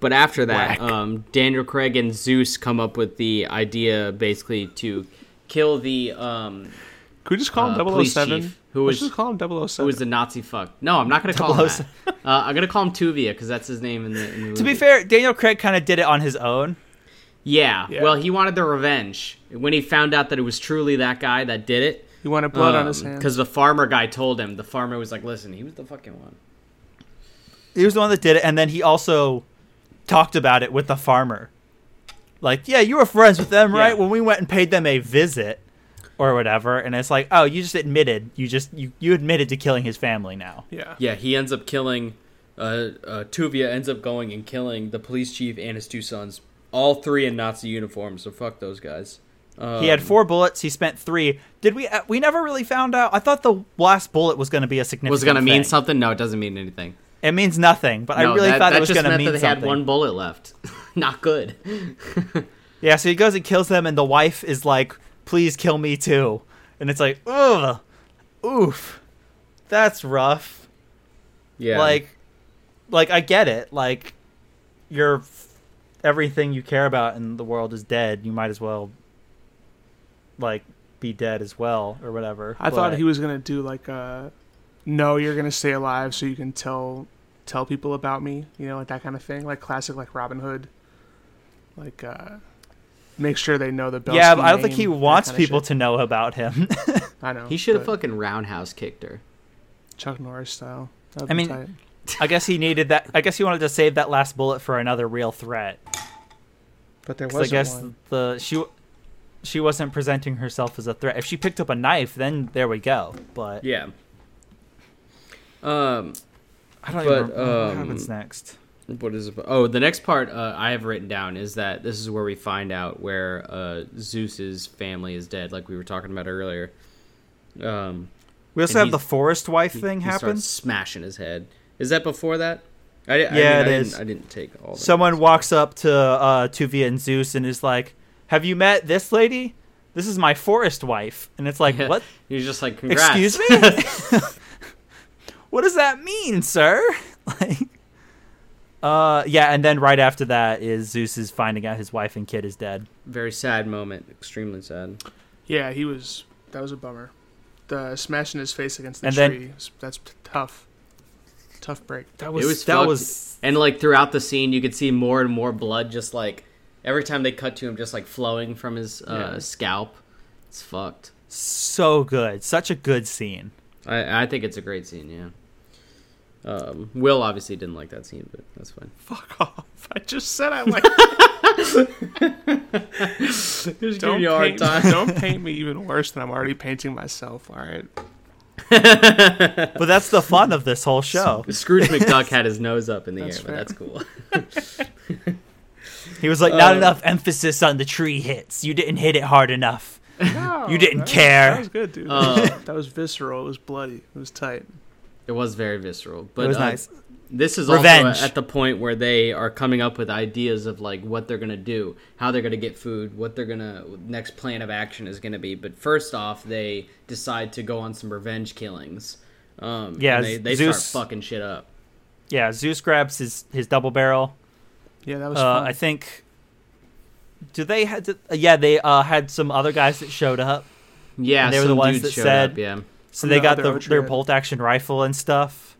But after that, um, Daniel Craig and Zus come up with the idea, basically, to kill the um, Could we just call uh, him double oh seven? Chief, who was, just call him double oh seven. Who was the Nazi fuck. No, I'm not going to call him that. Uh, I'm going to call him Tuvia, because that's his name in the, in the movie. To be fair, Daniel Craig kind of did it on his own. Yeah. yeah. Well, he wanted the revenge. When he found out that it was truly that guy that did it. He wanted blood um, on his hands. Because the farmer guy told him. The farmer was like, listen, he was the fucking one. He was the one that did it, and then he also... talked about it with the farmer. Like, yeah, you were friends with them, right? Yeah. When we went and paid them a visit or whatever. And it's like, oh, you just admitted. You just you, you admitted to killing his family now. Yeah. Yeah, he ends up killing... Uh, uh, Tuvia ends up going and killing the police chief and his two sons. All three in Nazi uniforms, so fuck those guys. Um, he had four bullets. He spent three. Did we... Uh, we never really found out. I thought the last bullet was going to be a significant was gonna thing. Was going to mean something? No, it doesn't mean anything. It means nothing, but no, I really that, thought that it was going to mean something. That just meant that they had one bullet left. Not good. Yeah, so he goes and kills them, and the wife is like, please kill me too. And it's like, ugh, oof, that's rough. Yeah. Like, like I get it. Like, you're, everything you care about in the world is dead. You might as well, like, be dead as well or whatever. I but, thought he was going to do, like, a... no, you're going to stay alive so you can tell tell people about me, you know, like that kind of thing. Like classic, like Robin Hood. Like, uh, make sure they know the Bielski Yeah, but I don't think he wants people to know about him. I know. He should have fucking roundhouse kicked her. Chuck Norris style. I mean, tight. I guess he needed that. I guess he wanted to save that last bullet for another real threat. But there wasn't I guess one. The, she, she wasn't presenting herself as a threat. If she picked up a knife, then there we go. But yeah. Um, I don't but, even remember um, what happens next. What is it? Oh, the next part uh, I have written down is that this is where we find out where uh, Zeus's family is dead, like we were talking about earlier. Um, we also have the forest wife he, thing he happen. Starts smashing his head. Is that before that? I, I, yeah, I, it I is. Didn't, I didn't take all that. Someone walks up to uh, Tuvia and Zus and is like, have you met this lady? This is my forest wife. And it's like, yeah. What? You're just like, congrats. Excuse me? What does that mean, sir? Like, uh, yeah, and then right after that is Zus is finding out his wife and kid is dead. Very sad moment. Extremely sad. Yeah, he was... That was a bummer. The smashing his face against the and tree. Then, that's tough. Tough break. That was... It was that was and, like, throughout the scene, you could see more and more blood just, like... Every time they cut to him, just, like, flowing from his uh, yeah. scalp. It's fucked. So good. Such a good scene. I, I think it's a great scene, yeah. Um, Will obviously didn't like that scene, but that's fine. Fuck off! I just said I liked it. Just don't, you paint, time. Don't paint me even worse than I'm already painting myself. All right. But that's the fun of this whole show. Scrooge McDuck had his nose up in the that's air, fair. But that's cool. He was like, "Not uh, enough emphasis on the tree hits. You didn't hit it hard enough. No, you didn't that care." Was, that was good, dude. Uh, that was visceral. It was bloody. It was tight. It was very visceral, but it was uh, nice. This is Revenge. Also at the point where they are coming up with ideas of like what they're gonna do, how they're gonna get food, what they're gonna next plan of action is gonna be. But first off, they decide to go on some revenge killings Um, yeah, and they, they Zus, start fucking shit up. Yeah, Zus grabs his, his double barrel. Yeah, that was uh, fun. I think... Do they had? To, yeah, they uh, had some other guys that showed up. Yeah, and they were the ones that said. Up, yeah. So they the got the, their bolt action rifle and stuff,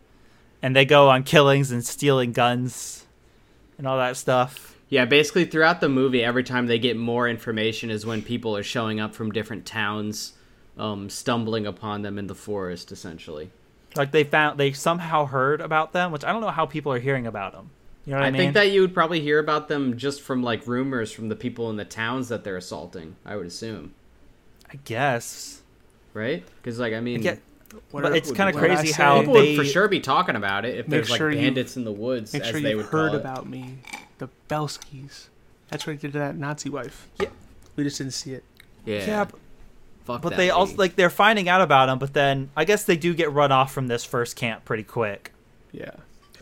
and they go on killings and stealing guns, and all that stuff. Yeah, basically throughout the movie, every time they get more information is when people are showing up from different towns, um, stumbling upon them in the forest, essentially. Like they found, they somehow heard about them, which I don't know how people are hearing about them. You know what I, I mean? think that you would probably hear about them just from, like, rumors from the people in the towns that they're assaulting, I would assume. I guess. Right? Because, like, I mean... I get, but are, it's kind of crazy how people they... would for sure be talking about it if there's, sure like, bandits in the woods, as sure they would call it. Make sure you've heard about me. The Bielskis. That's what they did to that Nazi wife. Yeah. We just didn't see it. Yeah. yeah but Fuck but they thing. also, like, they're finding out about them, but then I guess they do get run off from this first camp pretty quick. Yeah.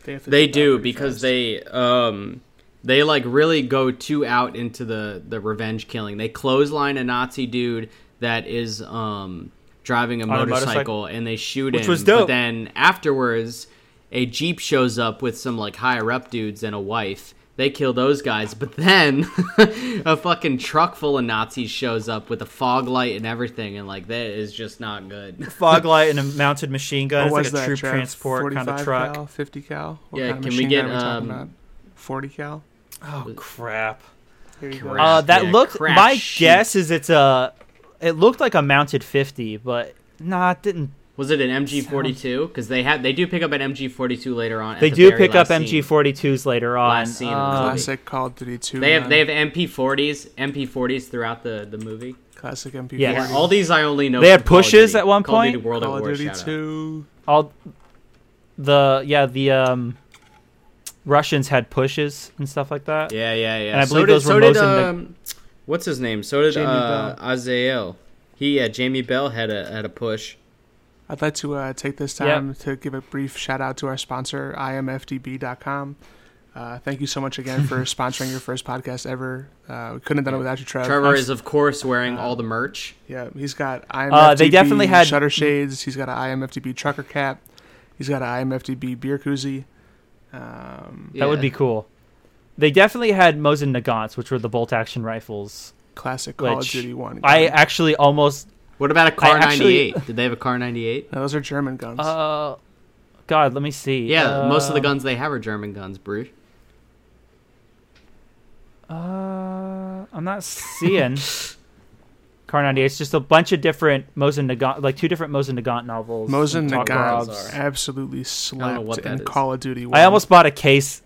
They, they do because fast. they um they like really go too out into the, the revenge killing. They clothesline a Nazi dude that is um driving a, motorcycle, a motorcycle and they shoot Which him. Was dope. But then afterwards, a jeep shows up with some like higher up dudes and a wife. They kill those guys, but then a fucking truck full of Nazis shows up with a fog light and everything, and like that is just not good. Fog light and a mounted machine gun. What it's like a troop tra- transport kind of truck. Cal, fifty cal. What yeah, kind of can we get um, forty cal? Oh crap! Here you go. Uh, that yeah, looked. My sheet. guess is it's a. It looked like a mounted fifty, but nah, it didn't. Was it an M G forty-two? Because they had they do pick up an M G forty-two later on. They the do pick up M G forty-twos later on. Last scene. Uh, Classic Call of Duty two. They have man. they have M P forties, M P forties throughout the, the movie. Classic M P forties. Yeah, all these I only know. They had pushes at one point. Call of Duty World Call of Duty two. All the yeah the um, Russians had pushes and stuff like that. Yeah, yeah, yeah. And I believe so those did, were so did, um, the, what's his name? So did uh, Azale. He yeah, Jamie Bell had a had a push. I'd like to uh, take this time yep. to give a brief shout out to our sponsor, I M F D B dot com. Uh, thank you so much again for sponsoring your first podcast ever. Uh, we couldn't have done it without you, Trevor. Trevor is, of course, wearing all the merch. Yeah, he's got I M F D B uh, they definitely had... shutter shades. He's got an I M F D B trucker cap. He's got an I M F D B beer koozie. Um, that yeah. would be cool. They definitely had Mosin Nagants, which were the bolt action rifles. Classic Call of Duty one. I actually almost... What about a Kar ninety-eight? Did they have a Kar ninety-eight? No, those are German guns. Uh, God, let me see. Yeah, uh, most of the guns they have are German guns, Bruce. Uh, I'm not seeing Kar ninety-eight. It's just a bunch of different Mosin Nagant, like two different Mosin Nagant novels. Mosin Nagant absolutely slapped in Call of Duty one. I almost bought a case.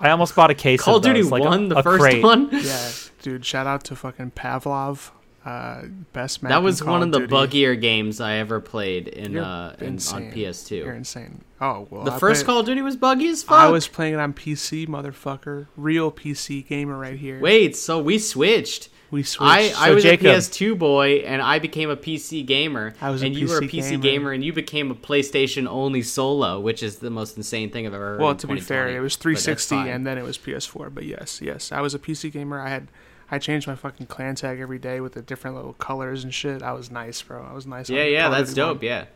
I almost bought a case. Call of Duty one, like a, the a first crate. one. Yeah, dude, shout out to fucking Pavlov. Uh, best map that was one of the Duty. buggier games I ever played in uh in, on P S two. You're insane. Oh well, the I first Call of Duty was buggy as fuck. I was playing it on P C, motherfucker. Real P C gamer right here. Wait, so we switched. We switched. I, so I was Jacob. a P S two boy, and I became a P C gamer. I was, and a you P C were a P C gamer. gamer, and you became a PlayStation only solo, which is the most insane thing I've ever heard. Well, to be fair, it was three sixty, and then it was P S four. But yes, yes, I was a P C gamer. I had. I changed my fucking clan tag every day with the different little colors and shit. I was nice, bro. I was nice. Yeah, yeah, that's dope, yeah. It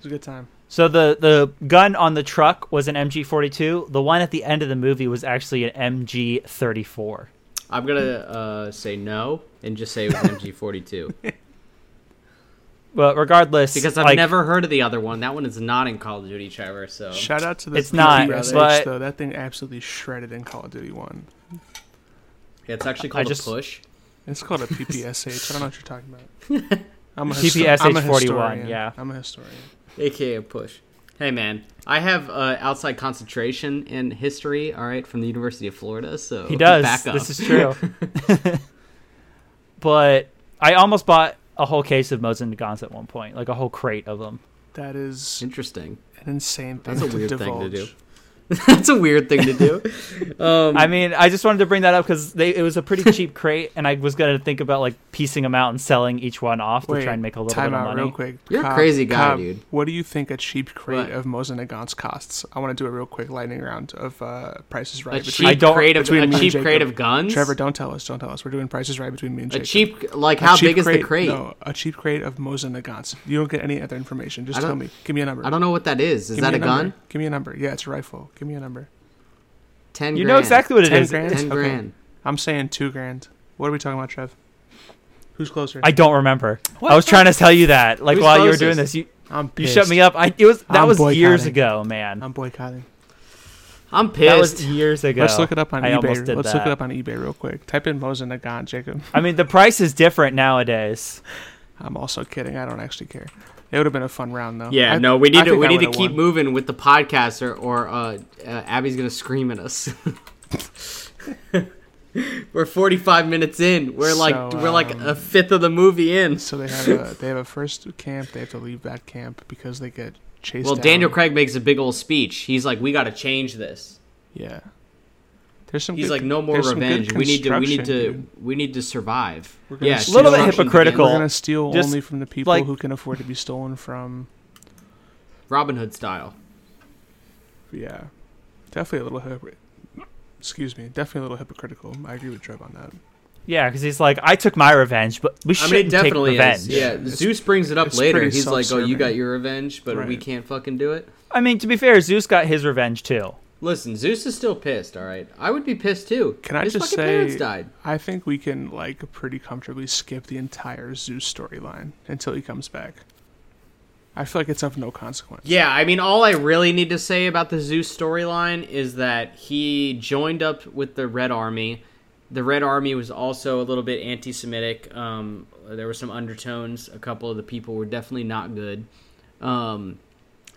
was a good time. So the, the gun on the truck was an M G forty-two. The one at the end of the movie was actually an M G thirty-four. I'm going to uh, say no and just say it was an M G forty-two. Well, regardless. Because I've like, never heard of the other one. That one is not in Call of Duty, Trevor. So shout out to the it's not, but... though. That thing absolutely shredded in Call of Duty one. Yeah, it's actually called I a just, push. It's called a P P S H. I don't know what you're talking about. I'm a histo- P P S H forty-one, yeah. I'm a historian. A K A push. Hey, man. I have uh, outside concentration in history, all right, from the University of Florida, so he does. Back up. This is true. But I almost bought a whole case of Mosin Nagants at one point, like a whole crate of them. That is... Interesting. An insane thing That's a to weird divulge. thing to do. That's a weird thing to do. Um, I mean, I just wanted to bring that up because it was a pretty cheap crate, and I was going to think about like piecing them out and selling each one off to wait, try and make a little time bit of out money. Real quick. You're Cobb, a crazy guy, Cobb, dude. What do you think a cheap crate what? of Mosin Nagant's costs? I want to do a real quick lightning round of uh, prices right. A between, cheap, I don't, crate, of, between a cheap crate of guns? Trevor, don't tell us. Don't tell us. We're doing prices right between me and Jacob. A cheap, like how cheap big crate, is the crate? No, a cheap crate of Mosin Nagant's. You don't get any other information. Just tell me. Give me a number. I don't know what that is. Is Give that a, a gun? Give me a number. Yeah, it's a rifle. Give me a number. Ten. You grand. know exactly what it Ten is. Grand? Ten okay. grand. I'm saying two grand. What are we talking about, Trev? Who's closer? I don't remember. What? I was trying to tell you that, like Who's while closest? you were doing this, you I'm you shut me up. I it was that I'm was boycotting. years ago, man. I'm boycotting. I'm pissed. That was years ago. Let's look it up on I eBay. Let's that. look it up on eBay real quick. Type in Mosin Nagant, Jacob. I mean, the price is different nowadays. I'm also kidding. I don't actually care. It would have been a fun round, though. Yeah, I, no, we need to we need to keep won. moving with the podcast, or, or uh, uh, Abby's gonna scream at us. We're forty-five minutes in. We're so, like we're um, like a fifth of the movie in. So they have a, they have a first camp. They have to leave that camp because they get chased. Well, down. Daniel Craig makes a big old speech. He's like, "We got to change this." Yeah. There's some He's good, like, no more revenge. We need to, we need to, dude. we need to survive. We're yeah, a little bit hypocritical. We're gonna steal Just only from the people like, who can afford to be stolen from. Robin Hood style. Yeah, definitely a little. Hypocr- Excuse me, definitely a little hypocritical. I agree with Trev on that. Yeah, because he's like, I took my revenge, but we shouldn't I mean, take revenge. Is. Yeah, it's, Zeus brings it up later. He's like, oh, you got your revenge, but right. we can't fucking do it. I mean, to be fair, Zeus got his revenge too. Listen, Zeus is still pissed, all right? I would be pissed, too. Can I His just say, parents died. I think we can, like, pretty comfortably skip the entire Zeus storyline until he comes back. I feel like it's of no consequence. Yeah, I mean, all I really need to say about the Zeus storyline is that he joined up with the Red Army. The Red Army was also a little bit anti-Semitic. Um, there were some undertones. A couple of the people were definitely not good. Um...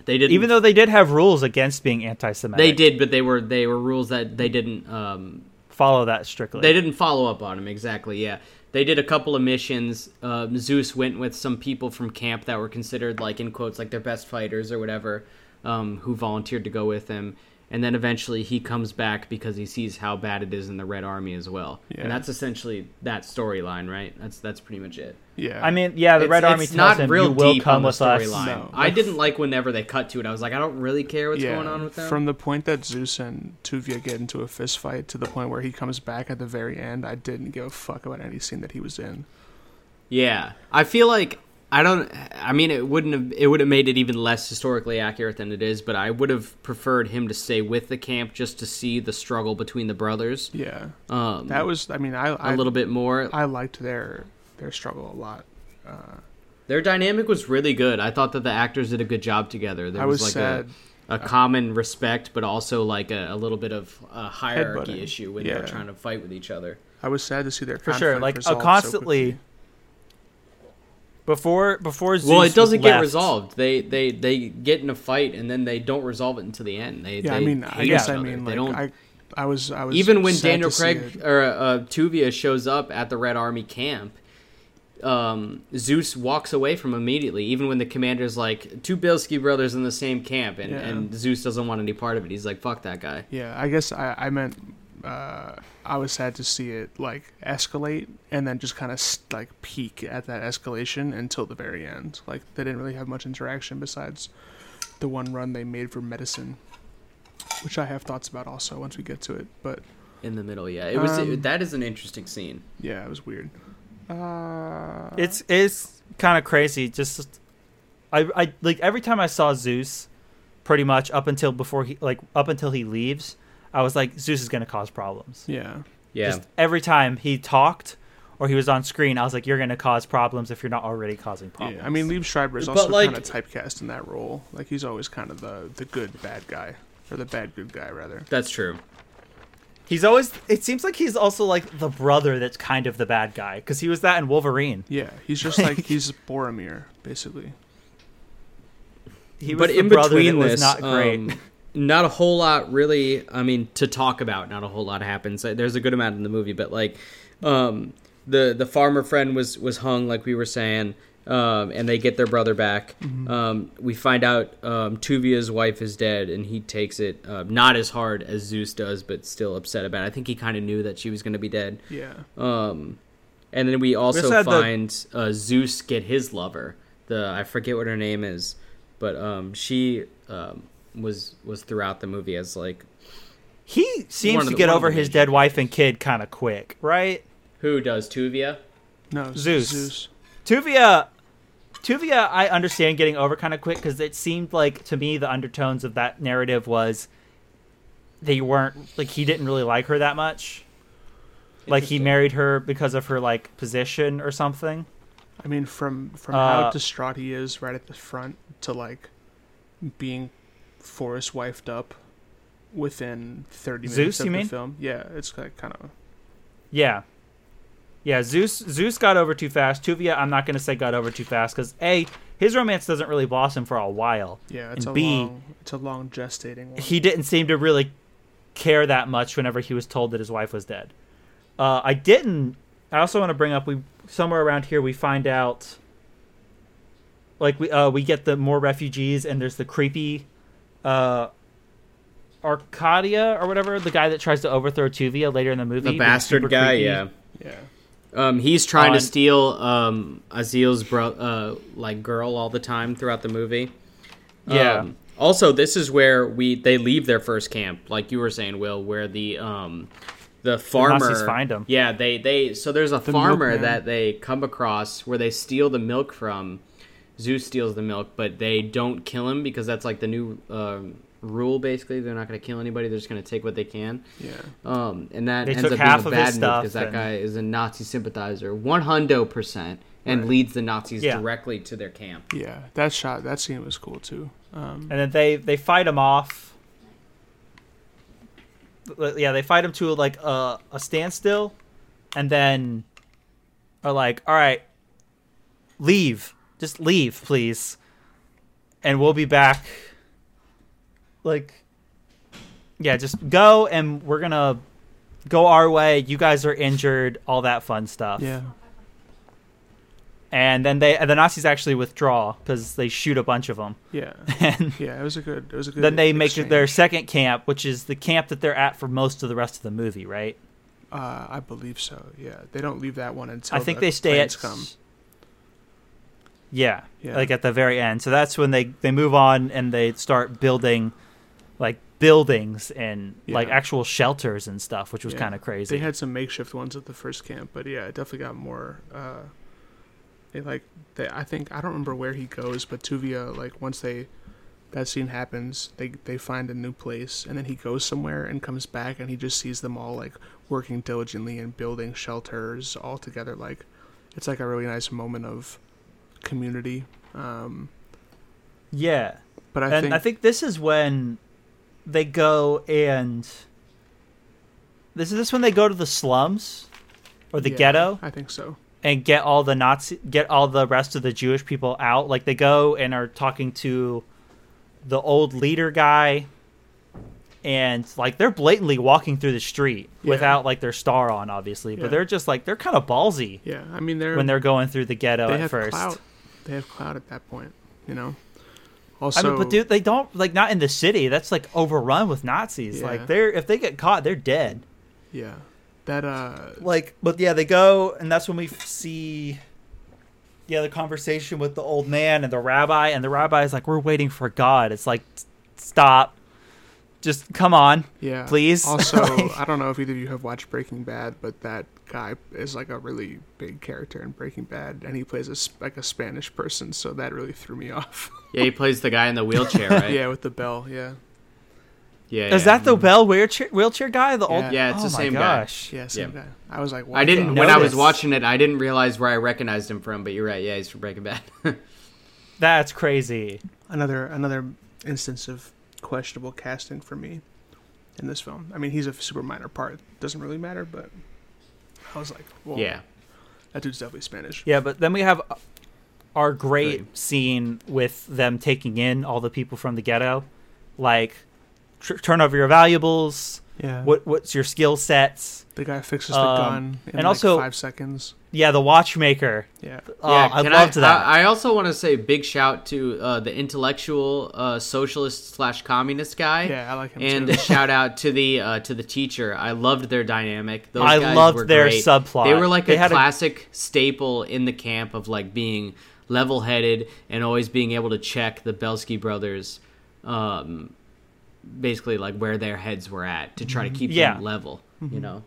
They didn't, even though they did have rules against being anti-Semitic. They did, but they were they were rules that they didn't um, follow that strictly. They didn't follow up on them, exactly, yeah. They did a couple of missions. Um, Zeus went with some people from camp that were considered, like in quotes, like their best fighters or whatever, um, who volunteered to go with him. And then eventually he comes back because he sees how bad it is in the Red Army as well. Yeah. And that's essentially that storyline, right? That's that's pretty much it. Yeah. I mean, yeah, the it's, Red Army tells not him, real you will come with us. No. I didn't like whenever they cut to it. I was like, I don't really care what's yeah. going on with them. From the point that Zeus and Tuvia get into a fist fight to the point where he comes back at the very end, I didn't give a fuck about any scene that he was in. Yeah. I feel like... I don't. I mean, it wouldn't have. It would have made it even less historically accurate than it is. But I would have preferred him to stay with the camp just to see the struggle between the brothers. Yeah, um, that was. I mean, I, I a little bit more. I liked their their struggle a lot. Uh, their dynamic was really good. I thought that the actors did a good job together. There was, was like a, a common respect, but also like a, a little bit of a hierarchy headbutting. issue when yeah. they're trying to fight with each other. I was sad to see their for sure. Like a constantly. So Before, before Zeus well, it doesn't get left. resolved. They, they, they get in a fight and then I don't resolve it until the end. They, yeah, they I mean, I guess I mean, like, don't, I, I was, I was even when Daniel Craig or uh, Tuvia shows up at the Red Army camp, um, Zeus walks away from immediately. Even when the commander's like two Bielski brothers in the same camp, and, yeah. and Zeus doesn't want any part of it. He's like, fuck that guy. Yeah, I guess I, I meant. Uh, I was sad to see it like escalate and then just kind of st- like peak at that escalation until the very end. Like they didn't really have much interaction besides the one run they made for medicine, which I have thoughts about also once we get to it. But in the middle, yeah, it was um, it, that is an interesting scene. Yeah, it was weird. Uh, it's it's kind of crazy. Just I I like every time I saw Zeus, pretty much up until before he like up until he leaves. I was like, Zeus is going to cause problems. Yeah. Yeah. Just every time he talked or he was on screen, I was like, you're going to cause problems if you're not already causing problems. Yeah. I mean, Liev Schreiber is also like, kind of typecast in that role. Like, he's always kind of the, the good bad guy, or the bad good guy, rather. That's true. He's always, it seems like he's also like the brother that's kind of the bad guy, because he was that in Wolverine. Yeah. He's just like, he's Boromir, basically. He was but the in brother between that this, was not great. Um, Not a whole lot, really. I mean, to talk about. Not a whole lot happens. There's a good amount in the movie, but like, um, the the farmer friend was was hung, like we were saying. um, and they get their brother back. Mm-hmm. Um, we find out um, Tuvia's wife is dead, and he takes it uh, not as hard as Zeus does, but still upset about it. I think he kind of knew that she was going to be dead. Yeah. Um, and then we also find the... uh, Zeus get his lover. The I forget what her name is, but um, she um, was was throughout the movie as like. He seems to the, get over his dead wife and kid kind of quick, right? Who does, Tuvia? No, Zus. Zus. Tuvia, Tuvia, I understand getting over kind of quick because it seemed like to me the undertones of that narrative was they weren't like he didn't really like her that much. Like he married her because of her like position or something. I mean, from from uh, how distraught he is right at the front to like being Forrest wifed up. Within thirty minutes Zus, of you the mean? Film, yeah, it's like kind of, yeah, yeah. Zeus, Zeus got over too fast. Tuvia, I'm not gonna say got over too fast because A, his romance doesn't really blossom for a while. Yeah, it's and a B, long, it's a long gestating one. He didn't seem to really care that much whenever he was told that his wife was dead. Uh, I didn't. I also want to bring up we somewhere around here we find out, like we uh, we get the more refugees and there's the creepy, uh. Arkady or whatever, the guy that tries to overthrow Tuvia later in the movie. The bastard guy, creepy. yeah. Yeah. Um, he's trying On, to steal um, Azale's bro- uh, like girl all the time throughout the movie. Yeah. Um, also, this is where we they leave their first camp, like you were saying, Will, where the um, the farmer... The Nazis find them. Yeah, they... they so there's a the farmer that they come across where they steal the milk from. Zeus steals the milk, but they don't kill him because that's like the new... Uh, rule basically they're not going to kill anybody, they're just going to take what they can. Yeah. Um, and that they ends up being a bad move because that and... guy is a Nazi sympathizer one hundred percent and right. leads the Nazis yeah. directly to their camp. Yeah, that shot, that scene was cool too. Um, and then they they fight him off. Yeah, they fight him to like a, a standstill and then are like, all right, leave, just leave please and we'll be back. Like, yeah, just go and we're gonna go our way. You guys are injured, all that fun stuff. Yeah. And then they, the Nazis actually withdraw because they shoot a bunch of them. Yeah. And yeah, it was a good, it was a good. Then they exchange. Make their second camp, which is the camp that they're at for most of the rest of the movie, right? Uh, I believe so. Yeah, they don't leave that one until I think the they stay at. Come. Yeah, yeah, like at the very end. So that's when they they move on and they start building. Like buildings and yeah. like actual shelters and stuff, which was yeah. kind of crazy. They had some makeshift ones at the first camp, but yeah, it definitely got more. Uh, they like they, I think I don't remember where he goes, but Tuvia like once they that scene happens, they they find a new place, and then he goes somewhere and comes back, and he just sees them all like working diligently and building shelters all together. Like it's like a really nice moment of community. Um, yeah, but I and think I think this is when. They go and this is this when they go to the slums or the yeah, ghetto. I think so. And get all the Nazi, get all the rest of the Jewish people out. Like they go and are talking to the old leader guy, and like they're blatantly walking through the street yeah. without like their star on, obviously. Yeah. But they're just like they're kind of ballsy. Yeah, I mean they're when they're going through the ghetto at first. Clout. They have clout at that point, you know. Also, I mean, but dude, they don't like not in the city. That's like overrun with Nazis. Yeah. Like they're if they get caught, they're dead. Yeah, that uh, like but yeah, they go and that's when we see, yeah, the conversation with the old man and the rabbi and the rabbi is like, "We're waiting for God." It's like, stop, just come on, yeah, please. Also, like, I don't know if either of you have watched Breaking Bad, but that guy is like a really big character in Breaking Bad, and he plays a, like a Spanish person, so that really threw me off. Yeah, he plays the guy in the wheelchair, right? Yeah, with the bell, yeah. Yeah. Is yeah. that the bell wheelchair wheelchair guy? The yeah. old Yeah, it's oh the same gosh. guy. Yeah, same yeah. guy. I was like, wow. I didn't when I was watching it, I didn't realize where I recognized him from, but you're right, yeah, he's from Breaking Bad. That's crazy. Another another instance of questionable casting for me in this film. I mean, he's a super minor part. It doesn't really matter, but I was like, well, yeah. That dude's definitely Spanish. Yeah, but then we have our great, great scene with them taking in all the people from the ghetto, like tr- turn over your valuables. Yeah. What what's your skill sets? The guy fixes the um, gun in and like also, five seconds. Yeah, the watchmaker. Yeah, oh, yeah, I loved I, that. I also want to say big shout to uh, the intellectual uh, socialist slash communist guy. Yeah, I like him. And too. And shout out to the uh, to the teacher. I loved their dynamic. Those I guys loved were their great. subplot. They were like they a classic a... staple in the camp of like being level headed and always being able to check the Bielski brothers, um, basically like where their heads were at to try to keep yeah. them level. Mm-hmm. You know.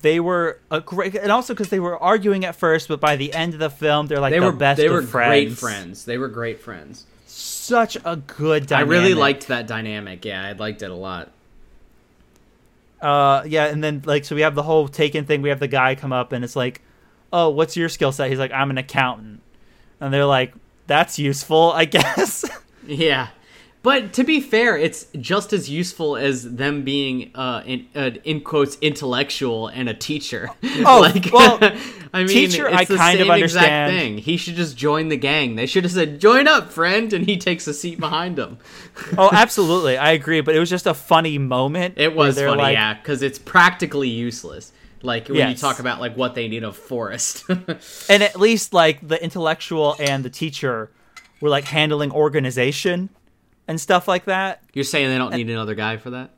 They were a great, and also because they were arguing at first, but by the end of the film, they're like they the were, best they of were friends. Great friends. They were great friends. Such a good dynamic. I really liked that dynamic. Yeah, I liked it a lot. Uh, yeah, and then like so we have the whole Taken thing. We have the guy come up and it's like, "Oh, what's your skill set?" He's like, "I'm an accountant," and they're like, "That's useful, I guess." Yeah. But to be fair, it's just as useful as them being, uh, in, uh, in quotes, intellectual and a teacher. Oh, like, well, I mean, teacher, it's I the kind same of understand. Exact thing. He should just join the gang. They should have said, "Join up, friend," and he takes a seat behind him. Oh, absolutely. I agree. But it was just a funny moment. It was funny, like, yeah, because it's practically useless. Like, when yes. you talk about, like, what they need a forest. And at least, like, the intellectual and the teacher were, like, handling organization and stuff like that. You're saying they don't and need another guy for that?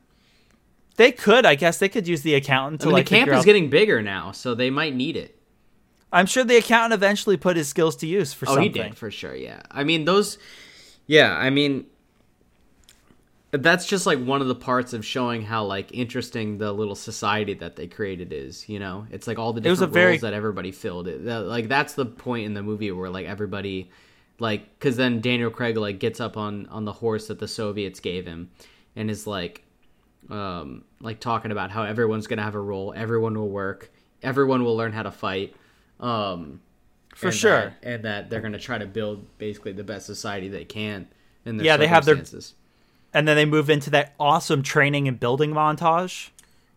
They could, I guess. They could use the accountant to, I mean, like, the camp is out. Getting bigger now, so they might need it. I'm sure the accountant eventually put his skills to use for oh, something. Oh, he did, for sure, yeah. I mean, those... Yeah, I mean... That's just, like, one of the parts of showing how, like, interesting the little society that they created is, you know? It's, like, all the different roles very... that everybody filled. It, like, that's the point in the movie where, like, everybody... Like, because then Daniel Craig, like, gets up on, on the horse that the Soviets gave him and is, like, um, like talking about how everyone's going to have a role. Everyone will work. Everyone will learn how to fight. Um, For and sure. That, and that they're going to try to build basically the best society they can in their yeah, circumstances. They have their, and then they move into that awesome training and building montage.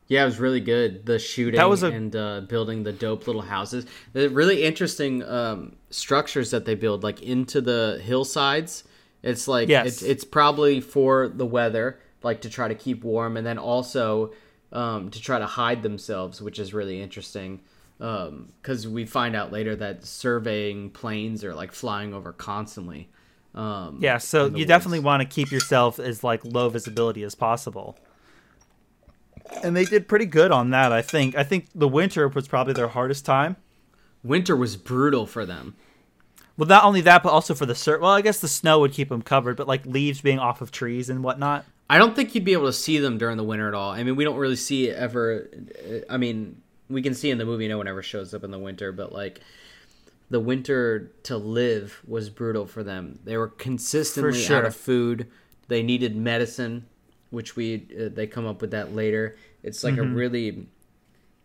Yeah, it was really good. The shooting that was a... and uh, building the dope little houses. The really interesting um, structures that they build, like into the hillsides. It's like yes. it's, it's probably for the weather, like to try to keep warm, and then also um, to try to hide themselves, which is really interesting. Because um, we find out later that surveying planes are like flying over constantly. Um, yeah, so you woods. definitely want to keep yourself as like low visibility as possible. And they did pretty good on that, I think. I think the winter was probably their hardest time. Winter was brutal for them. Well, not only that, but also for the... Sur- well, I guess the snow would keep them covered, but, like, leaves being off of trees and whatnot. I don't think you'd be able to see them during the winter at all. I mean, we don't really see it ever... I mean, we can see in the movie no one ever shows up in the winter, but, like, the winter to live was brutal for them. They were consistently for sure. out of food. They needed medicine, which we uh, they come up with that later. It's like mm-hmm. a really,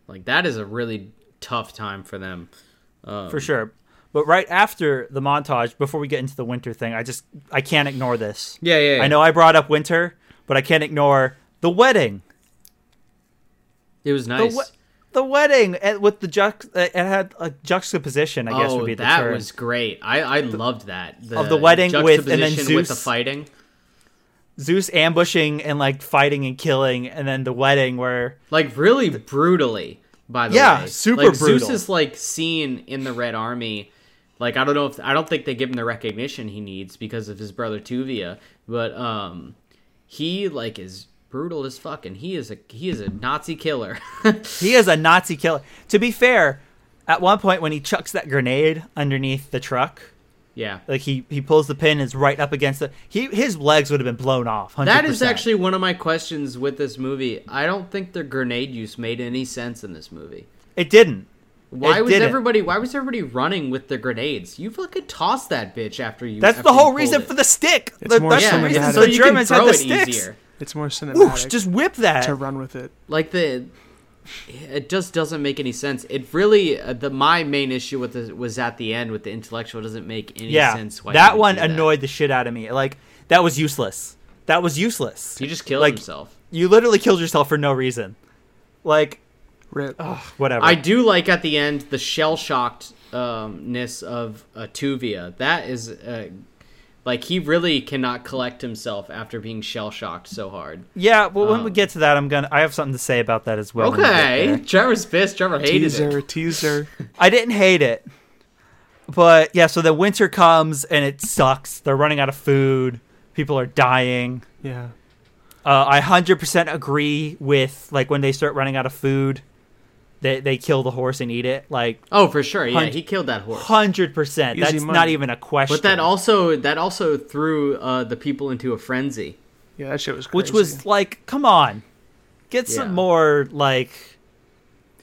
like that is a really tough time for them. Um, for sure. But right after the montage, before we get into the winter thing, I just, I can't ignore this. Yeah, yeah, yeah. I know I brought up winter, but I can't ignore the wedding. It was nice. The, we- the wedding with the juxt, it had a juxtaposition, I guess oh, would be the term. Oh, that was great. I, I the, loved that. The of the wedding with, and then Zeus. With the fighting. Zeus ambushing and like fighting and killing, and then the wedding where like really th- brutally by the yeah, way yeah super like, brutal. Zeus is like seen in the Red Army, like I don't know if I don't think they give him the recognition he needs because of his brother Tuvia, but um he like is brutal as fuck, and he is a he is a Nazi killer. He is a Nazi killer. To be fair, at one point when he chucks that grenade underneath the truck. Yeah. Like, he, he pulls the pin and is right up against the... He, his legs would have been blown off, one hundred percent. That is actually one of my questions with this movie. I don't think the grenade use made any sense in this movie. It didn't. Why it was didn't. everybody Why was everybody running with the grenades? You fucking toss that bitch after you... That's after the whole you reason it. for the stick. It's the, more that's yeah, the reason so the Germans had the sticks. Easier. It's more cinematic. Ooh, just whip that. To run with it. Like, the... It just doesn't make any sense. It really uh, the my main issue with this was at the end with the intellectual. It doesn't make any yeah, sense. Why that one annoyed that. the shit out of me. Like that was useless. That was useless. You just killed like, yourself. You literally killed yourself for no reason. Like, ugh, whatever. I do like at the end the shell shockedness um, of uh, Tuvia. That is uh, Like, he really cannot collect himself after being shell-shocked so hard. Yeah, well, um, when we get to that, I'm gonna, I have something to say about that as well. Okay, Trevor's pissed. Trevor hated teaser, it. Teaser, teaser. I didn't hate it. But, yeah, so the winter comes, and it sucks. They're running out of food. People are dying. Yeah. Uh, I one hundred percent agree with, like, when they start running out of food, they they kill the horse and eat it. Like, oh, for sure. Yeah, he killed that horse. one hundred percent. That's money. Not even a question. But that also that also threw uh, the people into a frenzy. Yeah, that shit was crazy. Which was like, come on. Get yeah. some more, like,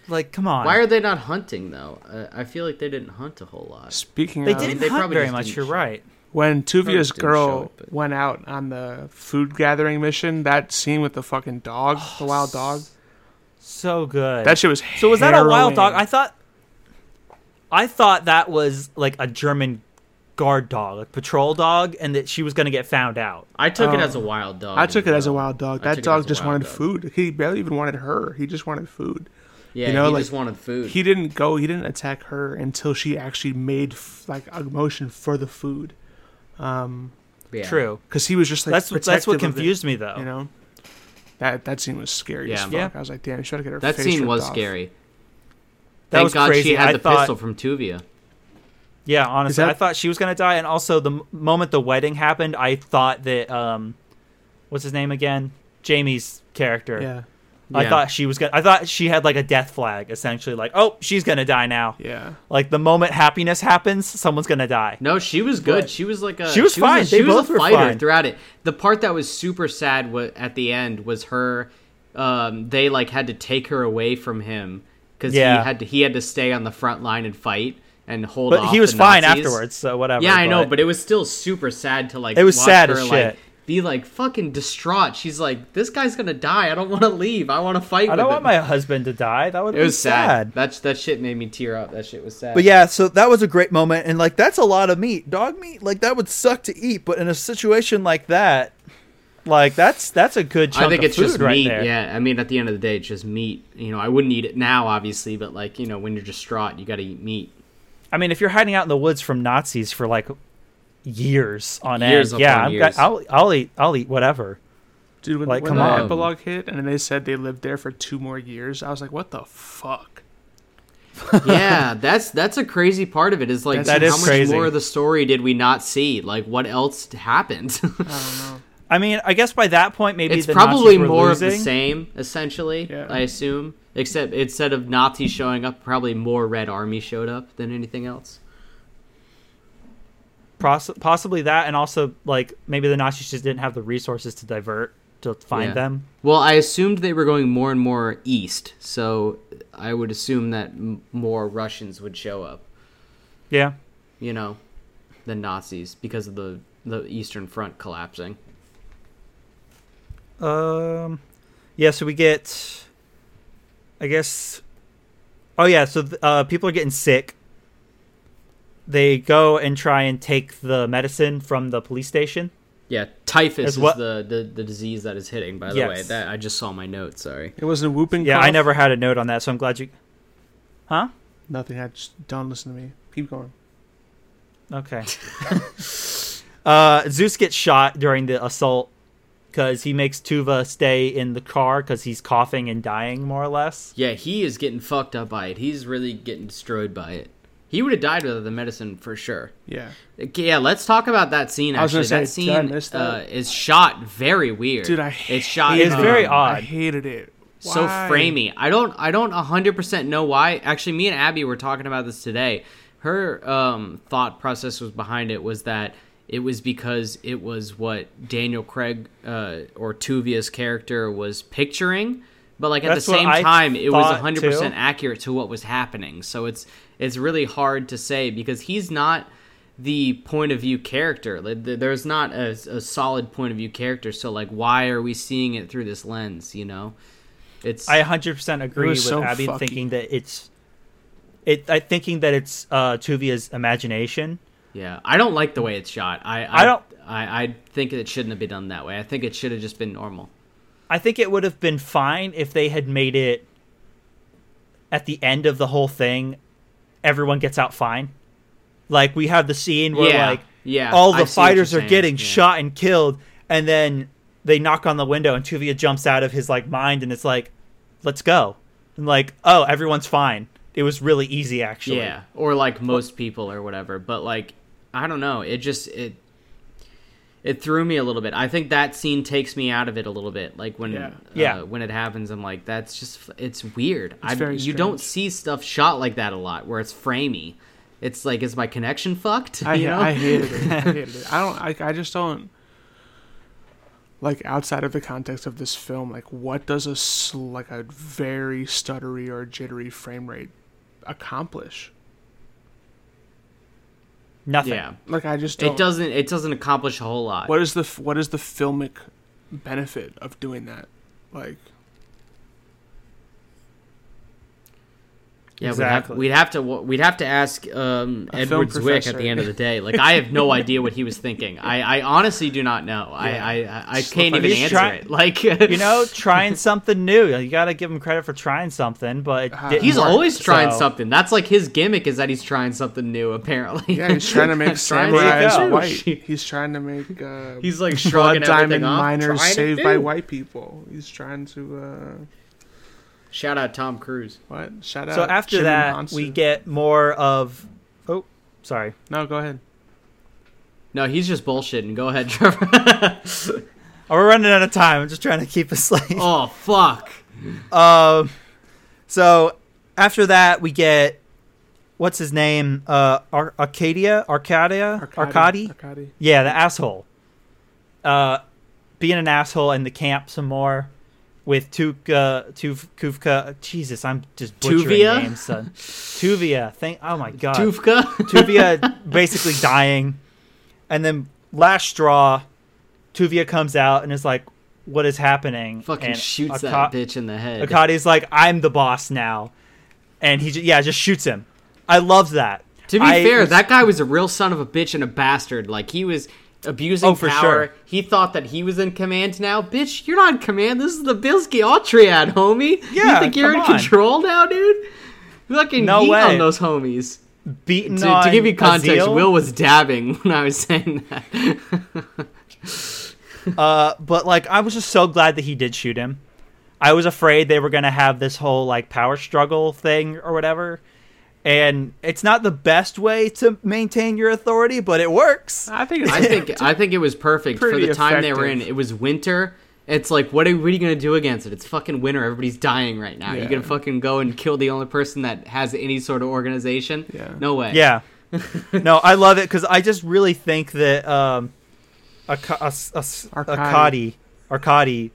like, come on. Why are they not hunting, though? Uh, I feel like they didn't hunt a whole lot. Speaking they of... They didn't I mean, they hunt probably very much, you're shoot. Right. When Tuvia's girl it, but... went out on the food gathering mission, that scene with the fucking dog, oh, the wild dog. So good. That shit was harrowing. So was that a wild dog? I thought I thought that was like a German guard dog, a patrol dog, and that she was going to get found out. I took oh. it as a wild dog. I took it well. as a wild dog. That dog just wanted dog. food. He barely even wanted her. He just wanted food. Yeah, you know, he like, just wanted food. He didn't go, he didn't attack her until she actually made f- like a motion for the food. Um, yeah. True, because he was just like that's, that's what confused it, me though. You know, that that scene was scary yeah. as fuck. Yeah. I was like, damn, she tried to get her. That face scene was off. Scary. That Thank was God crazy. She had I the thought, pistol from Tuvia. Yeah, honestly, that, I thought she was gonna die, and also the moment the wedding happened, I thought that um, what's his name again? Jamie's character. Yeah. I yeah. thought she was gonna. I thought she had like a death flag, essentially. Like, oh, she's gonna die now. Yeah. Like the moment happiness happens, someone's gonna die. No, she was good. But she was like a. She was she fine. Was a, she they was both a fighter were fine. Throughout it. The part that was super sad was, at the end was her. Um, they like had to take her away from him because yeah. he had to. He had to stay on the front line and fight and hold. But off he was the fine Nazis. Afterwards, so whatever. Yeah, I but, know, but it was still super sad to like. It was watch sad her, as shit. Like, be like fucking distraught. She's like, this guy's gonna die. I don't want to leave. I want to fight. I with don't him. Want my husband to die. That would. It be was sad. sad. That that shit made me tear up. That shit was sad. But yeah, so that was a great moment, and like that's a lot of meat, dog meat. Like that would suck to eat, but in a situation like that, like that's that's a good chunk. I think of it's food just right meat. There. Yeah, I mean at the end of the day, it's just meat. You know, I wouldn't eat it now, obviously, but like you know, when you're distraught, you got to eat meat. I mean, if you're hiding out in the woods from Nazis for like. Years on years end, yeah. I'm years. Got, I'll I'll eat I'll eat whatever. Dude, when, like, when come the on. Epilogue hit, and then they said they lived there for two more years. I was like, what the fuck? Yeah, that's that's a crazy part of it. Is like, that how is much crazy. More of the story did we not see? Like, what else happened? I don't know. I mean, I guess by that point, maybe it's the probably Nazis were more losing. Of the same. Essentially, yeah. I assume, except instead of Nazis showing up, probably more Red Army showed up than anything else. Possibly that, and also like maybe the Nazis just didn't have the resources to divert to find yeah. them. Well, I assumed they were going more and more east, so I would assume that m- more Russians would show up. Yeah, you know, than Nazis because of the the Eastern Front collapsing. Um, yeah. So we get, I guess. Oh yeah. So th- uh, people are getting sick. They go and try and take the medicine from the police station. Yeah, typhus well. is the, the, the disease that is hitting, by the yes. way. That I just saw my note, sorry. It was a whooping yeah, cough? Yeah, I never had a note on that, so I'm glad you... Huh? Nothing. I just don't listen to me. Keep going. Okay. uh, Zeus gets shot during the assault because he makes Tuva stay in the car because he's coughing and dying, more or less. Yeah, he is getting fucked up by it. He's really getting destroyed by it. He would have died without the medicine for sure. Yeah. Yeah, let's talk about that scene, actually. Say, that scene that? Uh, is shot very weird. Dude, I hated it. It's shot it is um, very odd. I hated it. Why? So framey. I don't I don't one hundred percent know why. Actually, me and Abby were talking about this today. Her um, thought process was behind it was that it was because it was what Daniel Craig uh, or Tuvia's character was picturing. But like at That's the same time, it was one hundred percent too. Accurate to what was happening. So it's it's really hard to say because he's not the point of view character. Like, there's not a, a solid point of view character. So like, why are we seeing it through this lens? You know, it's I one hundred percent agree with so Abby fucky. Thinking that it's it. I thinking that it's uh, Tuvia's imagination. Yeah, I don't like the way it's shot. I I, I don't. I, I think it shouldn't have been done that way. I think it should have just been normal. I think it would have been fine if they had made it at the end of the whole thing, everyone gets out fine. Like, we have the scene where, yeah, like, Yeah, all the fighters are getting yeah. shot and killed, and then they knock on the window, and Tuvia jumps out of his like mind, and it's like, let's go. And like, oh, everyone's fine. It was really easy, actually. Yeah, or like most people or whatever. But like, I don't know. It just it it threw me a little bit. I think that scene takes me out of it a little bit. Like when yeah, uh, yeah. when it happens, I'm like, that's just it's weird. It's I, very you strange. Don't see stuff shot like that a lot, where it's framey. It's like, is my connection fucked? I, you know? I hated it. I hated it. I don't. I, I just don't. Like, outside of the context of this film, like, what does a sl- like a very stuttery or jittery frame rate accomplish? Nothing. Yeah. Like, I just don't. It doesn't. It doesn't accomplish a whole lot. What is the What is the filmic benefit of doing that? Like. Yeah, exactly. we'd, have, we'd have to we'd have to ask um, Edward Zwick at the end of the day. Like, I have no idea what he was thinking. I, I honestly do not know. Yeah. I, I, I can't even answer try, it. Like, you know, trying something new. You got to give him credit for trying something, but it he's work, always trying so. something. That's like his gimmick, is that he's trying something new. Apparently, yeah, he's trying to make samurai white. He's trying to make uh, he's like shrugging everything off. Blood Diamond miners saved by white people. He's trying to. Uh... Shout out Tom Cruise. What? Shout out. So after Jim that, Monster. We get more of. Oh, sorry. No, go ahead. No, he's just bullshitting. Go ahead, Trevor. Oh, we're running out of time. I'm just trying to keep us like. Oh fuck. Um. So after that, we get what's his name? Uh, Ar- Arcadia, Arcadia, Arkady. Arkady. Yeah, the asshole. Uh, being an asshole in the camp some more. With Tuvka, Tuv, Kufka, Jesus, I'm just butchering Tuvia? names, son. Tuvia, thank, oh my God. Tuvka? Tuvia basically dying. And then last straw, Tuvia comes out and is like, what is happening? Fucking and shoots Ak- that bitch in the head. Akade's like, I'm the boss now. And he, just, yeah, just shoots him. I loved that. To be I, fair, was, that guy was a real son of a bitch and a bastard. Like, he was... abusing oh, for power. Sure. He thought that he was in command now. Bitch, you're not in command. This is the Bielski Autriad, homie. Yeah, you think you're in on. control now, dude? Fucking no heat way. on those homies. Beaten to, on to give you context, Azale? Will was dabbing when I was saying that. uh, but like, I was just so glad that he did shoot him. I was afraid they were gonna have this whole like power struggle thing or whatever. And it's not the best way to maintain your authority, but it works. I think I think I think it was perfect for the time effective. They were in. It was winter. It's like, what are, what are you going to do against it? It's fucking winter. Everybody's dying right now. Yeah. You're going to fucking go and kill the only person that has any sort of organization? Yeah. No way. Yeah. No, I love it because I just really think that um, Arkady Arkady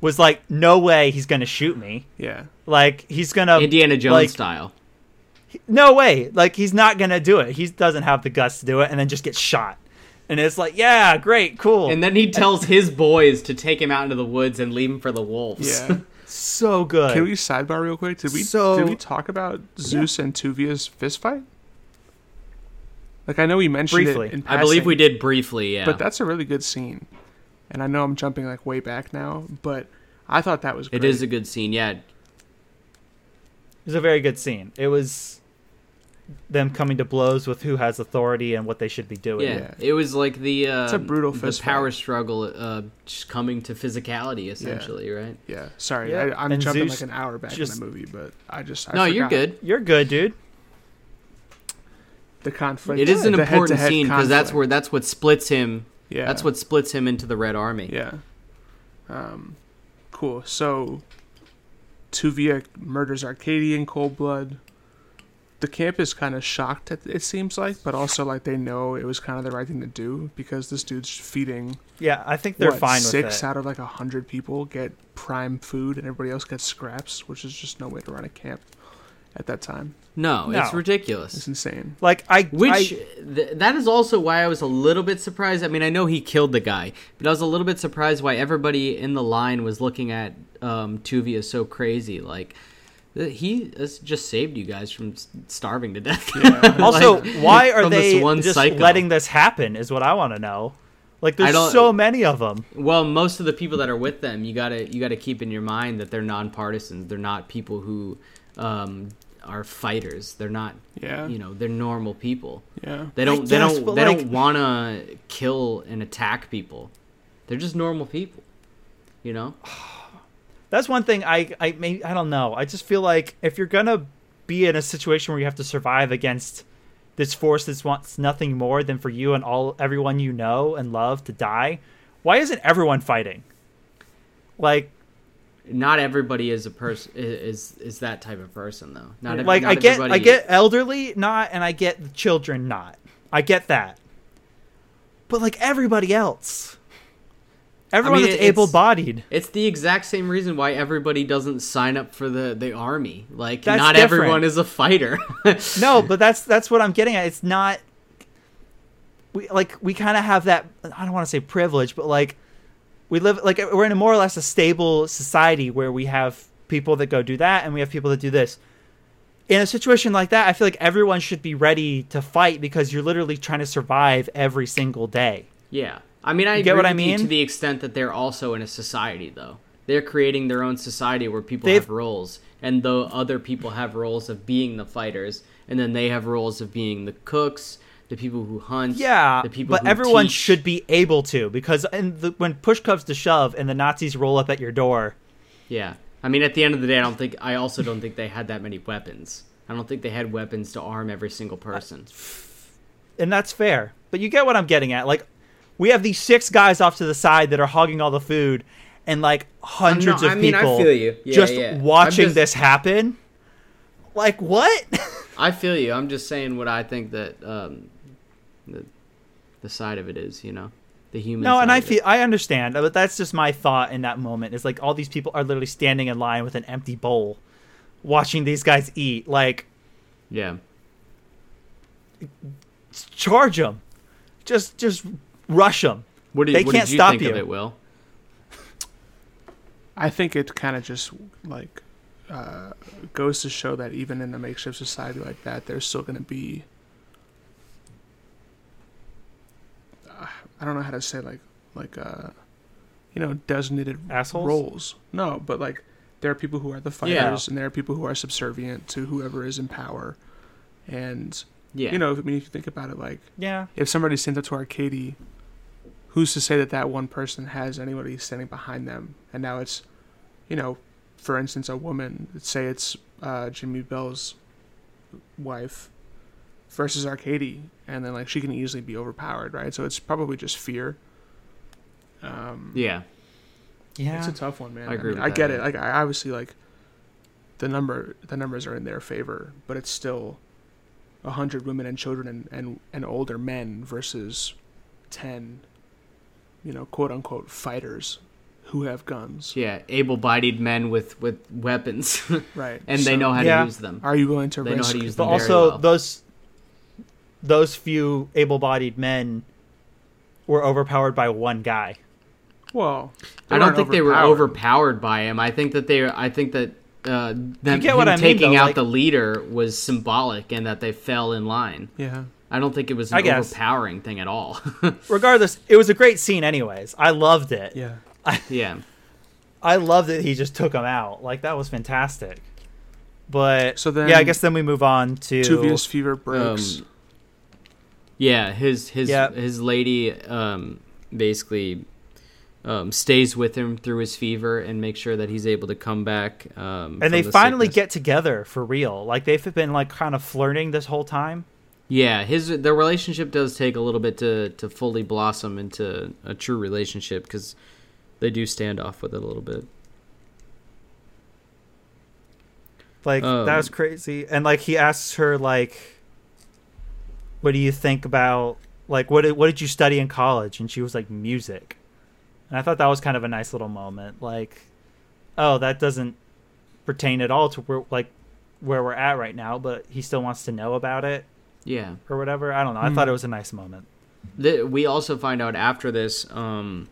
was like, no way he's going to shoot me. Yeah. Like, he's going to... Indiana Jones like, style. No way. Like, he's not going to do it. He doesn't have the guts to do it and then just get shot. And it's like, yeah, great, cool. And then he tells his boys to take him out into the woods and leave him for the wolves. Yeah. So good. Can we sidebar real quick? Did we so, did we talk about Zus yeah. and Tuvia's fist fight? Like, I know we mentioned briefly. It in passing. I believe we did briefly, yeah. But that's a really good scene. And I know I'm jumping, like, way back now, but I thought that was great. It is a good scene, yeah. It was a very good scene. It was them coming to blows with who has authority and what they should be doing. Yeah, yeah. It was like the uh, it's a brutal fist the power fight. struggle uh, just coming to physicality, essentially, yeah. right? Yeah. Sorry, yeah. I, I'm and jumping Zeus like an hour back just, in the movie, but I just I no, forgot. You're good. You're good, dude. The conflict. It is an important scene because that's where that's what splits him. Yeah. That's what splits him into the Red Army. Yeah. Um, cool. So. Tuvia murders Arkady in cold blood. The camp is kind of shocked, at, it seems like, but also like they know it was kind of the right thing to do because this dude's feeding. Yeah, I think they're what, fine with it. Six out of like a hundred people get prime food and everybody else gets scraps, which is just no way to run a camp at that time. No, no. It's ridiculous. It's insane. Like I, Which, I, th- that is also why I was a little bit surprised. I mean, I know he killed the guy, but I was a little bit surprised why everybody in the line was looking at um Tuvia so crazy, like he just saved you guys from starving to death. Yeah. Like, also, why are they just psycho. letting this happen is what I want to know. Like, there's so many of them. Well, most of the people that are with them, you gotta you gotta keep in your mind that they're non-partisans. They're not people who um are fighters. They're not, yeah. you know, they're normal people. Yeah. They don't, guess, they don't, they like... don't want to kill and attack people. They're just normal people, you know? That's one thing I, I may, I don't know. I just feel like if you're going to be in a situation where you have to survive against this force that wants nothing more than for you and all everyone you know and love to die, why isn't everyone fighting? Like, not everybody is a person is is that type of person though. Not every, like not I get everybody... I get elderly not, and I get the children not. I get that, but like everybody else, everyone I mean, that's able-bodied. It's the exact same reason why everybody doesn't sign up for the, the army. Like that's not different. Everyone is a fighter. No, but that's that's what I'm getting at. It's not. We like we kind of have that. I don't want to say privilege, but like. We live like we're in a more or less a stable society where we have people that go do that and we have people that do this. In a situation like that, I feel like everyone should be ready to fight because you're literally trying to survive every single day. Yeah. I mean, I you get agree what I mean? To the extent that they're also in a society, though. They're creating their own society where people They've... have roles, and though other people have roles of being the fighters, and then they have roles of being the cooks, the people who hunt, yeah, the people who teach. But everyone should be able to, because in the, when push comes to shove and the Nazis roll up at your door. Yeah. I mean, at the end of the day, I don't think, I also don't think they had that many weapons. I don't think they had weapons to arm every single person. And that's fair. But you get what I'm getting at. Like, we have these six guys off to the side that are hogging all the food and, like, hundreds no, of I mean, people I feel you. Yeah, just yeah. watching just... this happen. Like, what? I feel you. I'm just saying what I think that... Um, The, the side of it is, you know, the human no, side and I feel I understand, but that's just my thought in that moment. It's like all these people are literally standing in line with an empty bowl, watching these guys eat. Like, yeah, charge them, just just rush them. What do you, they what can't did you stop think you. Of it, Will? I think it kind of just like uh, goes to show that even in a makeshift society like that, there's still going to be. I don't know how to say like like uh you know designated Assholes? roles. No, but like there are people who are the fighters yeah. and there are people who are subservient to whoever is in power. And yeah. you know, I mean, if you think about it, like yeah, if somebody sent it to Arkady, who's to say that that one person has anybody standing behind them? And now it's, you know, for instance, a woman. Say it's uh, Jamie Bell's wife. Versus Arkady, and then like she can easily be overpowered, right? So it's probably just fear. Um, yeah, yeah, it's a tough one, man. I agree. I, mean, with I get that. it. Like, I obviously like the number, the numbers are in their favor, but it's still a hundred women and children and, and and older men versus ten, you know, quote unquote fighters who have guns. Yeah, able-bodied men with with weapons, right? And so, they know how yeah. to use them. Are you willing to? They risk? know how to use but them. But also well. those. Those few able-bodied men were overpowered by one guy. Well, I don't think they were overpowered by him. I think that they. I think that uh, them him I mean, taking though, out like, the leader was symbolic, and that they fell in line. Yeah, I don't think it was an overpowering thing at all. Regardless, it was a great scene. Anyways, I loved it. Yeah, I, yeah, I loved that he just took him out. Like that was fantastic. But so then, yeah, I guess then we move on to Tuvia's fever breaks. Um, Yeah, his his yep. his lady um, basically um, stays with him through his fever and makes sure that he's able to come back. Um, and they the finally sickness. get together for real. Like they've been like kind of flirting this whole time. Yeah, his their relationship does take a little bit to, to fully blossom into a true relationship because they do stand off with it a little bit. Like um, that was crazy, and like he asks her like. What do you think about, like, what did, what did you study in college? And she was like, music. And I thought that was kind of a nice little moment. Like, oh, that doesn't pertain at all to, where, like, where we're at right now, but he still wants to know about it. Yeah. Or whatever. I don't know. I mm. thought it was a nice moment. The, we also find out after this, um,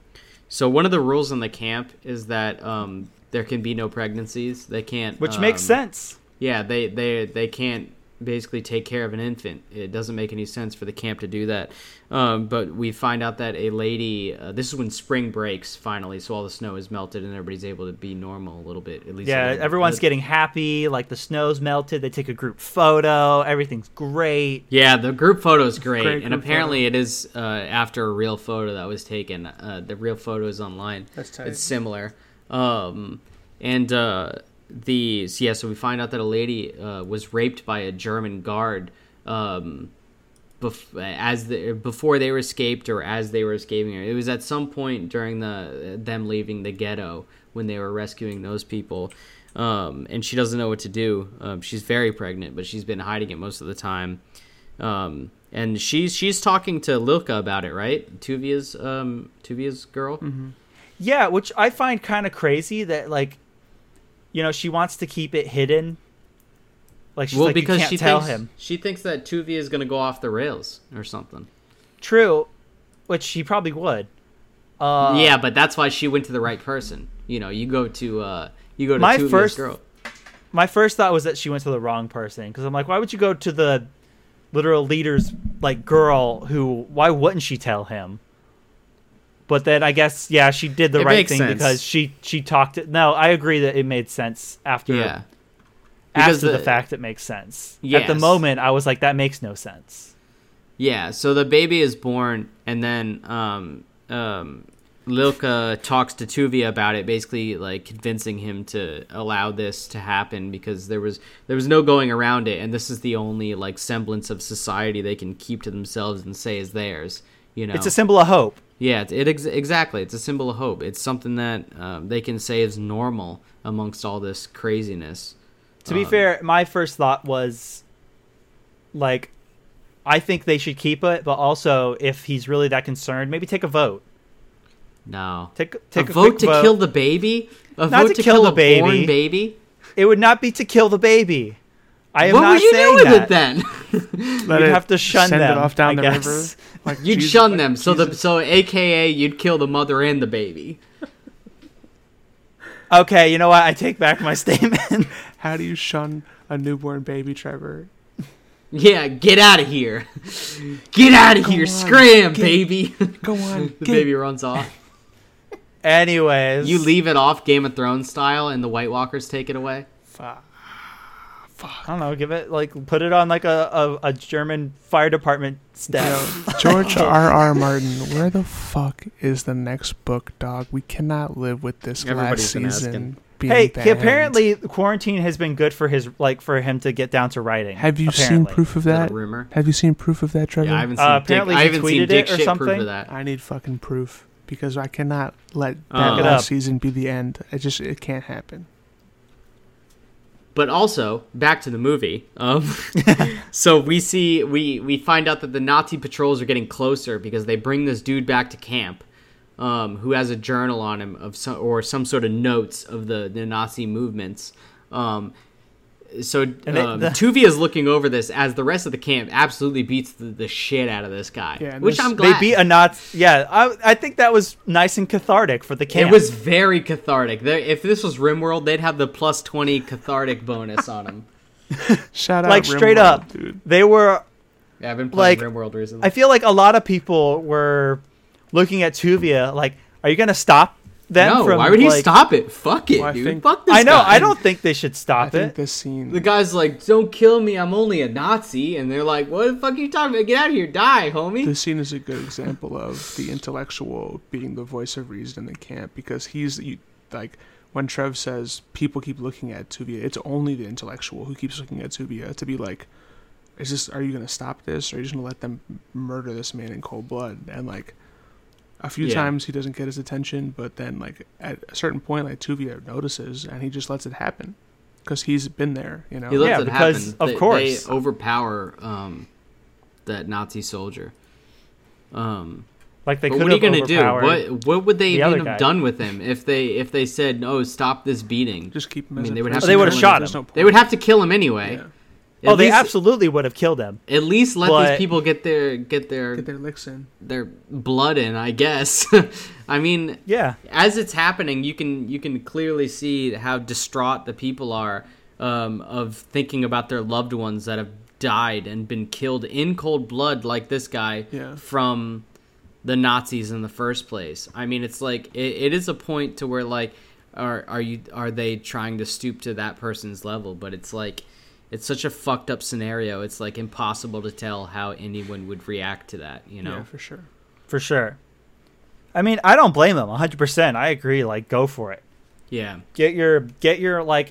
so one of the rules in the camp is that um, there can be no pregnancies. They can't. Which um, makes sense. Yeah, they, they, they can't. basically take care of an infant. It doesn't make any sense for the camp to do that. Um, but we find out that a lady, uh, this is when spring breaks finally, so all the snow is melted and everybody's able to be normal a little bit. At least yeah, everyone's getting happy, like the snow's melted, they take a group photo, everything's great. Yeah, the group photo is great, great and apparently photo. It is uh, after a real photo that was taken. Uh, the real photo is online. That's tight. It's similar. Um, and... Uh, These, yeah, so we find out that a lady uh, was raped by a German guard um, bef- as the, before they were escaped or as they were escaping. It was at some point during the them leaving the ghetto when they were rescuing those people. Um, and she doesn't know what to do. Um, she's very pregnant, but she's been hiding it most of the time. Um, and she's she's talking to Lilka about it, right? Tuvia's, um, Tuvia's girl? Mm-hmm. Yeah, which I find kind of crazy that, like, you know, she wants to keep it hidden. Like, she's well, like, because you can't she tell thinks, him. She thinks that Tuvia is going to go off the rails or something. True, which she probably would. Uh, yeah, but that's why she went to the right person. You know, you go to uh, you go to my Tuvia's first, girl. My first thought was that she went to the wrong person. Because I'm like, why would you go to the literal leader's, like, girl who, why wouldn't she tell him? But then I guess, yeah, she did the it right thing sense. because she, she talked it. No, I agree that it made sense after, yeah. after the, the fact it makes sense. Yes. At the moment, I was like, that makes no sense. Yeah, so the baby is born, and then um, um, Lilka talks to Tuvia about it, basically like convincing him to allow this to happen because there was there was no going around it, and this is the only like semblance of society they can keep to themselves and say is theirs. You know? It's a symbol of hope. Yeah, it, it ex- exactly. It's a symbol of hope. It's something that um, they can say is normal amongst all this craziness. To um, be fair, my first thought was, like, I think they should keep it, but also, if he's really that concerned, maybe take a vote. No, take take a, a vote to vote. kill the baby. A not vote to, to kill, kill the baby. Born baby. It would not be to kill the baby. I am what not would you saying do with that. It then? You'd it have to shun send them. Send it off down I the guess. river. Like, you'd Jesus, shun like, them. So Jesus. the so A K A you'd kill the mother and the baby. Okay, you know what? I take back my statement. How do you shun a newborn baby, Trevor? Yeah, get out of here! Get out of go here! On, Scram, get, baby! Go on. The get. baby runs off. Anyways, you leave it off Game of Thrones style, and the White Walkers take it away. Fuck. Fuck. I don't know, give it, like, put it on, like, a, a, a German fire department staff. George R R. Martin, where the fuck is the next book, dog? We cannot live with this Everybody's last season being Hey, banned. Apparently quarantine has been good for his, like, for him to get down to writing. Have you apparently. seen proof of that? that rumor? Have you seen proof of that, Trevor? Yeah, I haven't seen, uh, apparently dick, I haven't seen dick shit proof of that. I need fucking proof, because I cannot let that uh, last season be the end. It just, it can't happen. But also, back to the movie. Um, so we see, we, we find out that the Nazi patrols are getting closer because they bring this dude back to camp, um, who has a journal on him of some, or some sort of notes of the, the Nazi movements. Um, so um, the- Tuvia is looking over this as the rest of the camp absolutely beats the, the shit out of this guy, yeah, which I'm glad. They beat a Nazi. Yeah, I, I think that was nice and cathartic for the camp. It was very cathartic. They're, if this was RimWorld, they'd have the plus twenty cathartic bonus on them. Shout out, like Rim straight World, up, dude. They were. Yeah, I've been playing like, RimWorld recently. I feel like a lot of people were looking at Tuvia like, "Are you gonna stop?" No, from, why would he like, stop it? Fuck it, well, dude. Think, Fuck this I know, guy. I don't think they should stop I it. Think this scene... The guy's like, don't kill me, I'm only a Nazi. And they're like, what the fuck are you talking about? Get out of here, die, homie. This scene is a good example of the intellectual being the voice of reason in the camp. Because he's, you, like, when Trev says people keep looking at Tuvia, it's only the intellectual who keeps looking at Tuvia to be like, is this? Are you going to stop this? Or are you just going to let them murder this man in cold blood? And, like... A few yeah. times he doesn't get his attention, but then like at a certain point, like Tuvia notices and he just lets it happen because he's been there, you know. He lets yeah, it because happen. Of they, course, they overpower um, that Nazi soldier. Um, like they could what have are you gonna do? What what would they the even have done with him if they if they said no, stop this beating? Just keep him. I mean, they would have. Oh, they would have shot him. No they would have to kill him anyway. Yeah. At oh, least, they absolutely would have killed him. At least let but, these people get their get their get their licks in, their blood in. I guess. I mean, yeah. As it's happening, you can you can clearly see how distraught the people are um, of thinking about their loved ones that have died and been killed in cold blood like this guy yeah. from the Nazis in the first place. I mean, it's like it, it is a point to where like are are you are they trying to stoop to that person's level? But it's like it's such a fucked up scenario. It's like impossible to tell how anyone would react to that, you know? Yeah, for sure. For sure. I mean, I don't blame them one hundred percent. I agree. Like, go for it. Yeah. Get your, get your, like,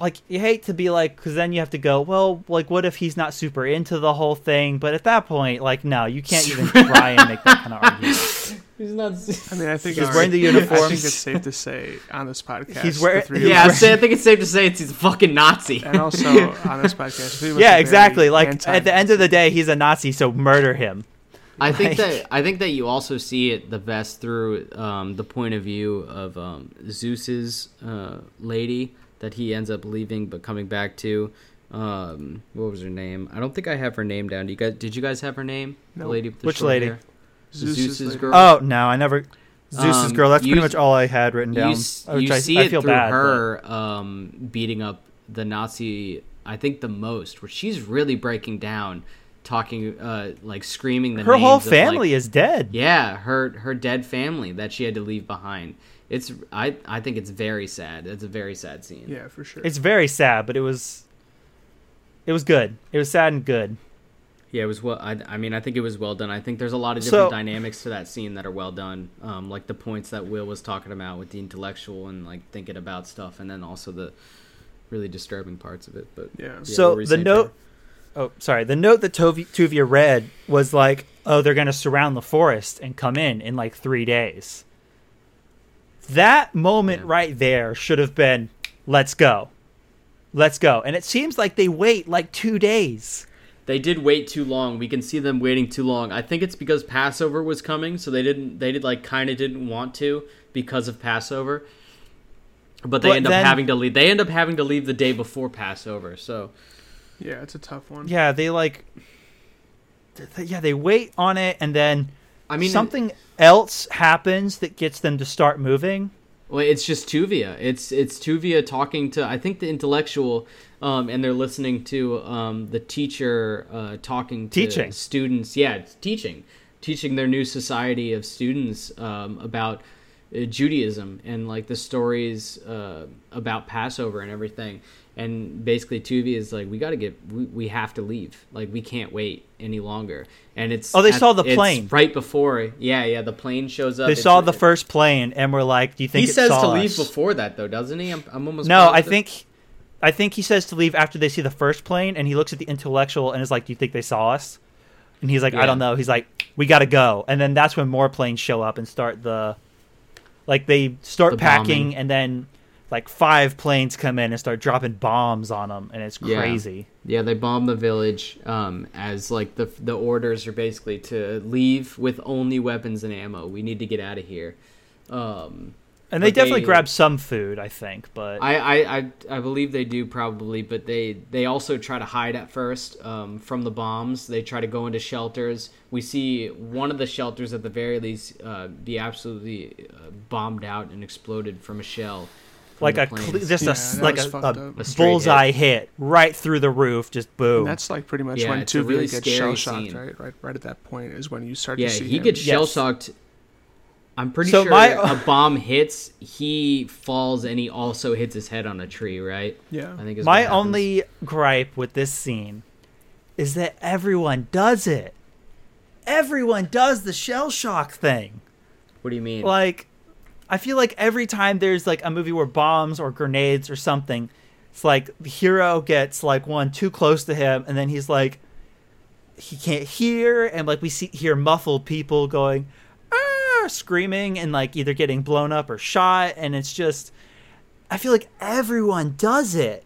like, you hate to be like, because then you have to go, well, like, what if he's not super into the whole thing? But at that point, like, no, you can't even try and make that kind of argument. He's not. I mean, I think he's wearing the uniform. I think it's safe to say on this podcast. He's wearing. Yeah, I think it's safe to say it's he's a fucking Nazi. And also on this podcast. Yeah, exactly. Like anti- at the end of the day, he's a Nazi, so murder him. I like. think that I think that you also see it the best through um, the point of view of um, Zeus's uh, lady that he ends up leaving but coming back to. Um, what was her name? I don't think I have her name down. Do you guys? Did you guys have her name? No. The lady with the Which short lady? Hair? Zeus's, Zeus's girl. Oh no, I never. Zeus's um, girl. That's you, pretty much all I had written down. You, which you I, see I feel it through bad, her but... um, beating up the Nazi. I think the most, where she's really breaking down, talking, uh, like screaming the. Her names whole family of, like, is dead. Yeah, her her dead family that she had to leave behind. It's I I think it's very sad. It's a very sad scene. Yeah, for sure. It's very sad, but it was. It was good. It was sad and good. Yeah, it was well. I, I mean, I think it was well done. I think there's a lot of different so, dynamics to that scene that are well done, um, like the points that Will was talking about with the intellectual and like thinking about stuff, and then also the really disturbing parts of it. But yeah. So yeah, the note, there? oh sorry, the note that Tuvia, Tuvia read was like, "Oh, they're gonna surround the forest and come in in like three days." That moment yeah. right there should have been, "Let's go, let's go," and it seems like they wait like two days. They did wait too long. We can see them waiting too long. I think it's because Passover was coming, so they didn't. They did like kind of didn't want to because of Passover, but they but end then, up having to leave. They end up having to leave the day before Passover. So, yeah, it's a tough one. Yeah, they like. Th- yeah, they wait on it, and then I mean something it, else happens that gets them to start moving. Well, it's just Tuvia. It's it's Tuvia talking to I think the intellectual. Um, and they're listening to um, the teacher uh, talking to teaching. students. Yeah, it's teaching. Teaching their new society of students um, about uh, Judaism and like the stories uh, about Passover and everything. And basically Tuvia is like, we got to get, we, we have to leave. Like, we can't wait any longer. And it's. Oh, they at, saw the plane. It's right before. Yeah, yeah, the plane shows up. They it's, saw the first plane and were like, do you think he it says saw to us? leave before that though, doesn't he? I'm, I'm almost. No, I think. I think he says to leave after they see the first plane, and he looks at the intellectual and is like, do you think they saw us? And he's like, yeah. I don't know. He's like, we got to go. And then that's when more planes show up and start the, like they start the packing bombing. And then like five planes come in and start dropping bombs on them. And it's crazy. Yeah, yeah they bomb the village um, as like the, the orders are basically to leave with only weapons and ammo. We need to get out of here. Um And they but definitely they, grab some food, I think, but I, I, I, I believe they do probably, but they, they also try to hide at first um, from the bombs. They try to go into shelters. We see one of the shelters at the very least uh, be absolutely uh, bombed out and exploded from a shell, from like a cl- just yeah, a like a, a, a bullseye hit. hit right through the roof, just boom. And that's like pretty much yeah, when Tuvia really gets shell shocked, right? Right, right at that point is when you start yeah, to see. Yeah, he him. gets yes. shell shocked. I'm pretty so sure my, uh, a bomb hits, he falls, and he also hits his head on a tree, right? Yeah. I think is my only gripe with this scene is that everyone does it. Everyone does the shell shock thing. What do you mean? Like, I feel like every time there's like a movie where bombs or grenades or something, it's like the hero gets like one too close to him, and then he's like, he can't hear, and like we see hear muffled people going, screaming and like either getting blown up or shot, and it's just I feel like everyone does it.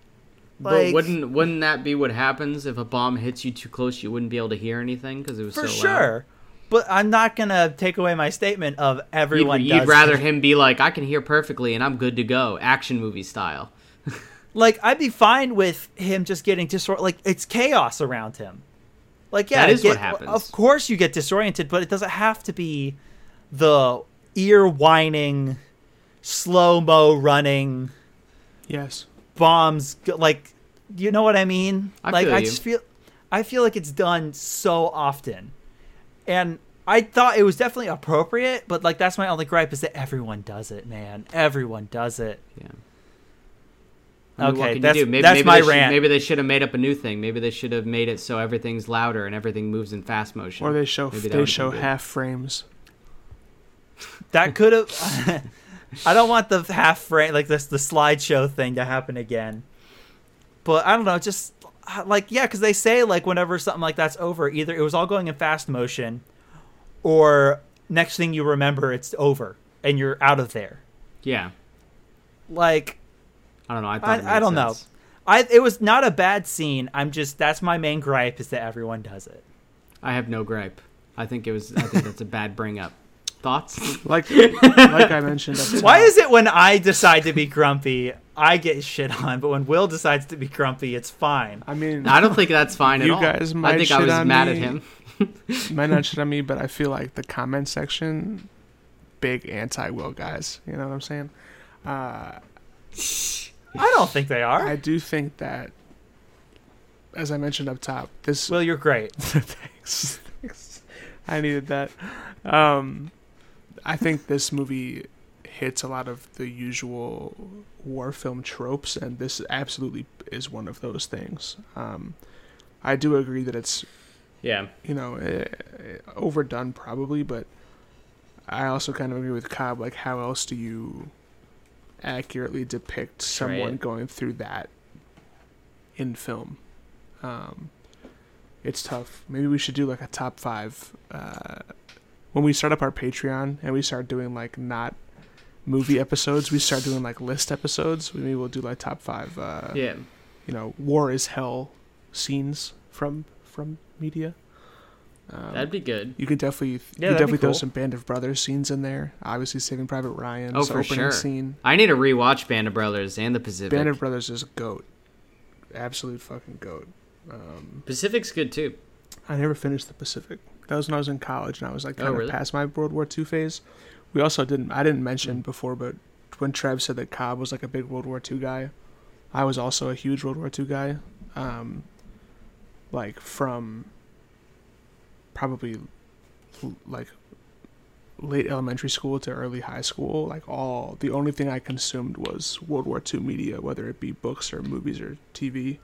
Like, but wouldn't wouldn't that be what happens if a bomb hits you too close? You wouldn't be able to hear anything because it was for so sure. Loud. But I'm not gonna take away my statement of everyone. You'd, does you'd rather it. him be like, I can hear perfectly and I'm good to go, action movie style. Like I'd be fine with him just getting disor- like it's chaos around him. Like yeah, that is get, what happens. Of course you get disoriented, but it doesn't have to be. The ear whining, slow mo running, yes, bombs. Like, you know what I mean? I like, feel I you. just feel I feel like it's done so often. And I thought it was definitely appropriate, but like that's my only gripe is that everyone does it, man. Everyone does it. Yeah. I mean, okay, that's, do? Maybe, that's maybe my rant. Should, maybe they should have made up a new thing. Maybe they should have made it so everything's louder and everything moves in fast motion. Or they show they show half frames. That could have... I don't want the half frame, like this, the slideshow thing to happen again. But I don't know, just like, yeah, because they say like whenever something like that's over, either it was all going in fast motion or next thing you remember, it's over and you're out of there. Yeah. Like... I don't know. I, thought I, I don't sense. know. I it was not a bad scene. I'm just that's my main gripe is that everyone does it. I have no gripe. I think it was. I think that's a bad bring up. Thoughts? Like like I mentioned. Up Why is it when I decide to be grumpy, I get shit on, but when Will decides to be grumpy, it's fine? I mean, I don't think that's fine at all. You guys might I think shit I was on mad me. at him. Might not shit on me, but I feel like the comment section, big anti-Will guys. You know what I'm saying? Uh, I don't think they are. I do think that, as I mentioned up top, this... Will, you're great. Thanks. Thanks. I needed that. Um, I think this movie hits a lot of the usual war film tropes, and this absolutely is one of those things. Um, I do agree that it's, yeah, you know, overdone probably, but I also kind of agree with Cobb. Like, how else do you... accurately depict someone right. going through that in film? Um, it's tough. Maybe we should do like a top five uh, when we start up our Patreon and we start doing like not movie episodes. We start doing like list episodes. Maybe we'll do like top five. Uh, yeah, you know, war is hell scenes from from media. Um, that'd be good. You could definitely, yeah, you definitely cool. throw some Band of Brothers scenes in there. Obviously, Saving Private Ryan's oh, for opening sure. scene. I need to rewatch Band of Brothers and the Pacific. Band of Brothers is a goat, absolute fucking goat. Um, Pacific's good too. I never finished the Pacific. That was when I was in college, and I was like kind oh, of really? past my World War Two phase. We also didn't. I didn't mention before, but when Trev said that Cobb was like a big World War Two guy, I was also a huge World War Two guy. Um, like from. Probably like late elementary school to early high school, like all the only thing I consumed was World War Two media, whether it be books or movies or T V.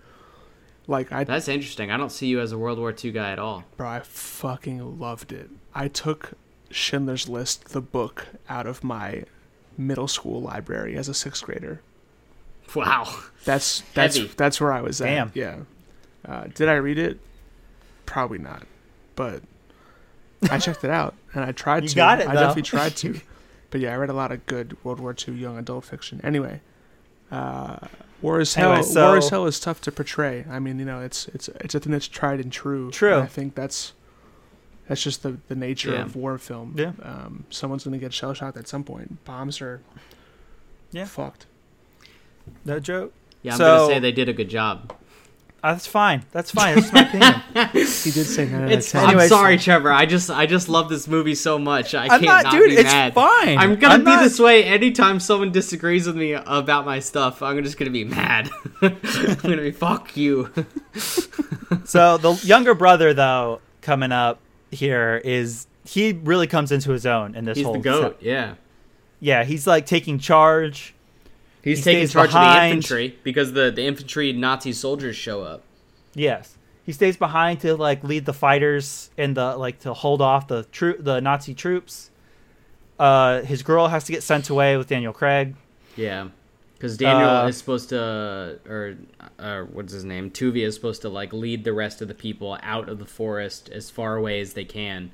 Like I That's interesting. I don't see you as a World War Two guy at all. Bro, I fucking loved it. I took Schindler's List, the book, out of my middle school library as a sixth grader. Wow. That's that's Heavy. that's where I was Damn. at. Yeah. Uh, did I read it? Probably not. But I checked it out, and I tried you to. You got it, I though. definitely tried to. But yeah, I read a lot of good World War Two young adult fiction. Anyway, uh, War is Hell. Anyway, so... War is Hell is tough to portray. I mean, you know, it's it's it's a thing that's tried and true. True. And I think that's that's just the, the nature yeah. of war film. Yeah. Um, someone's going to get shell-shocked at some point. Bombs are yeah. fucked. No joke. Yeah, I'm so... going to say they did a good job. Uh, that's fine. That's fine. That's my opinion. He did say that. It's, I'm Anyways, sorry, Trevor. I just, I just love this movie so much. I I'm can't not, not dude, be it's mad. Fine. I'm gonna I'm be not... this way. Anytime someone disagrees with me about my stuff, I'm just gonna be mad. I'm gonna be fuck you. So the younger brother, though, coming up here is he really comes into his own in this he's whole. He's the goat. Set. Yeah. Yeah, he's like taking charge. He's he taking charge behind. of the infantry because the, the infantry Nazi soldiers show up. Yes. He stays behind to like lead the fighters and the like to hold off the tro- the Nazi troops. Uh, his girl has to get sent away with Daniel Craig. Yeah. Cuz Daniel uh, is supposed to or or what's his name? Tuvia is supposed to like lead the rest of the people out of the forest as far away as they can.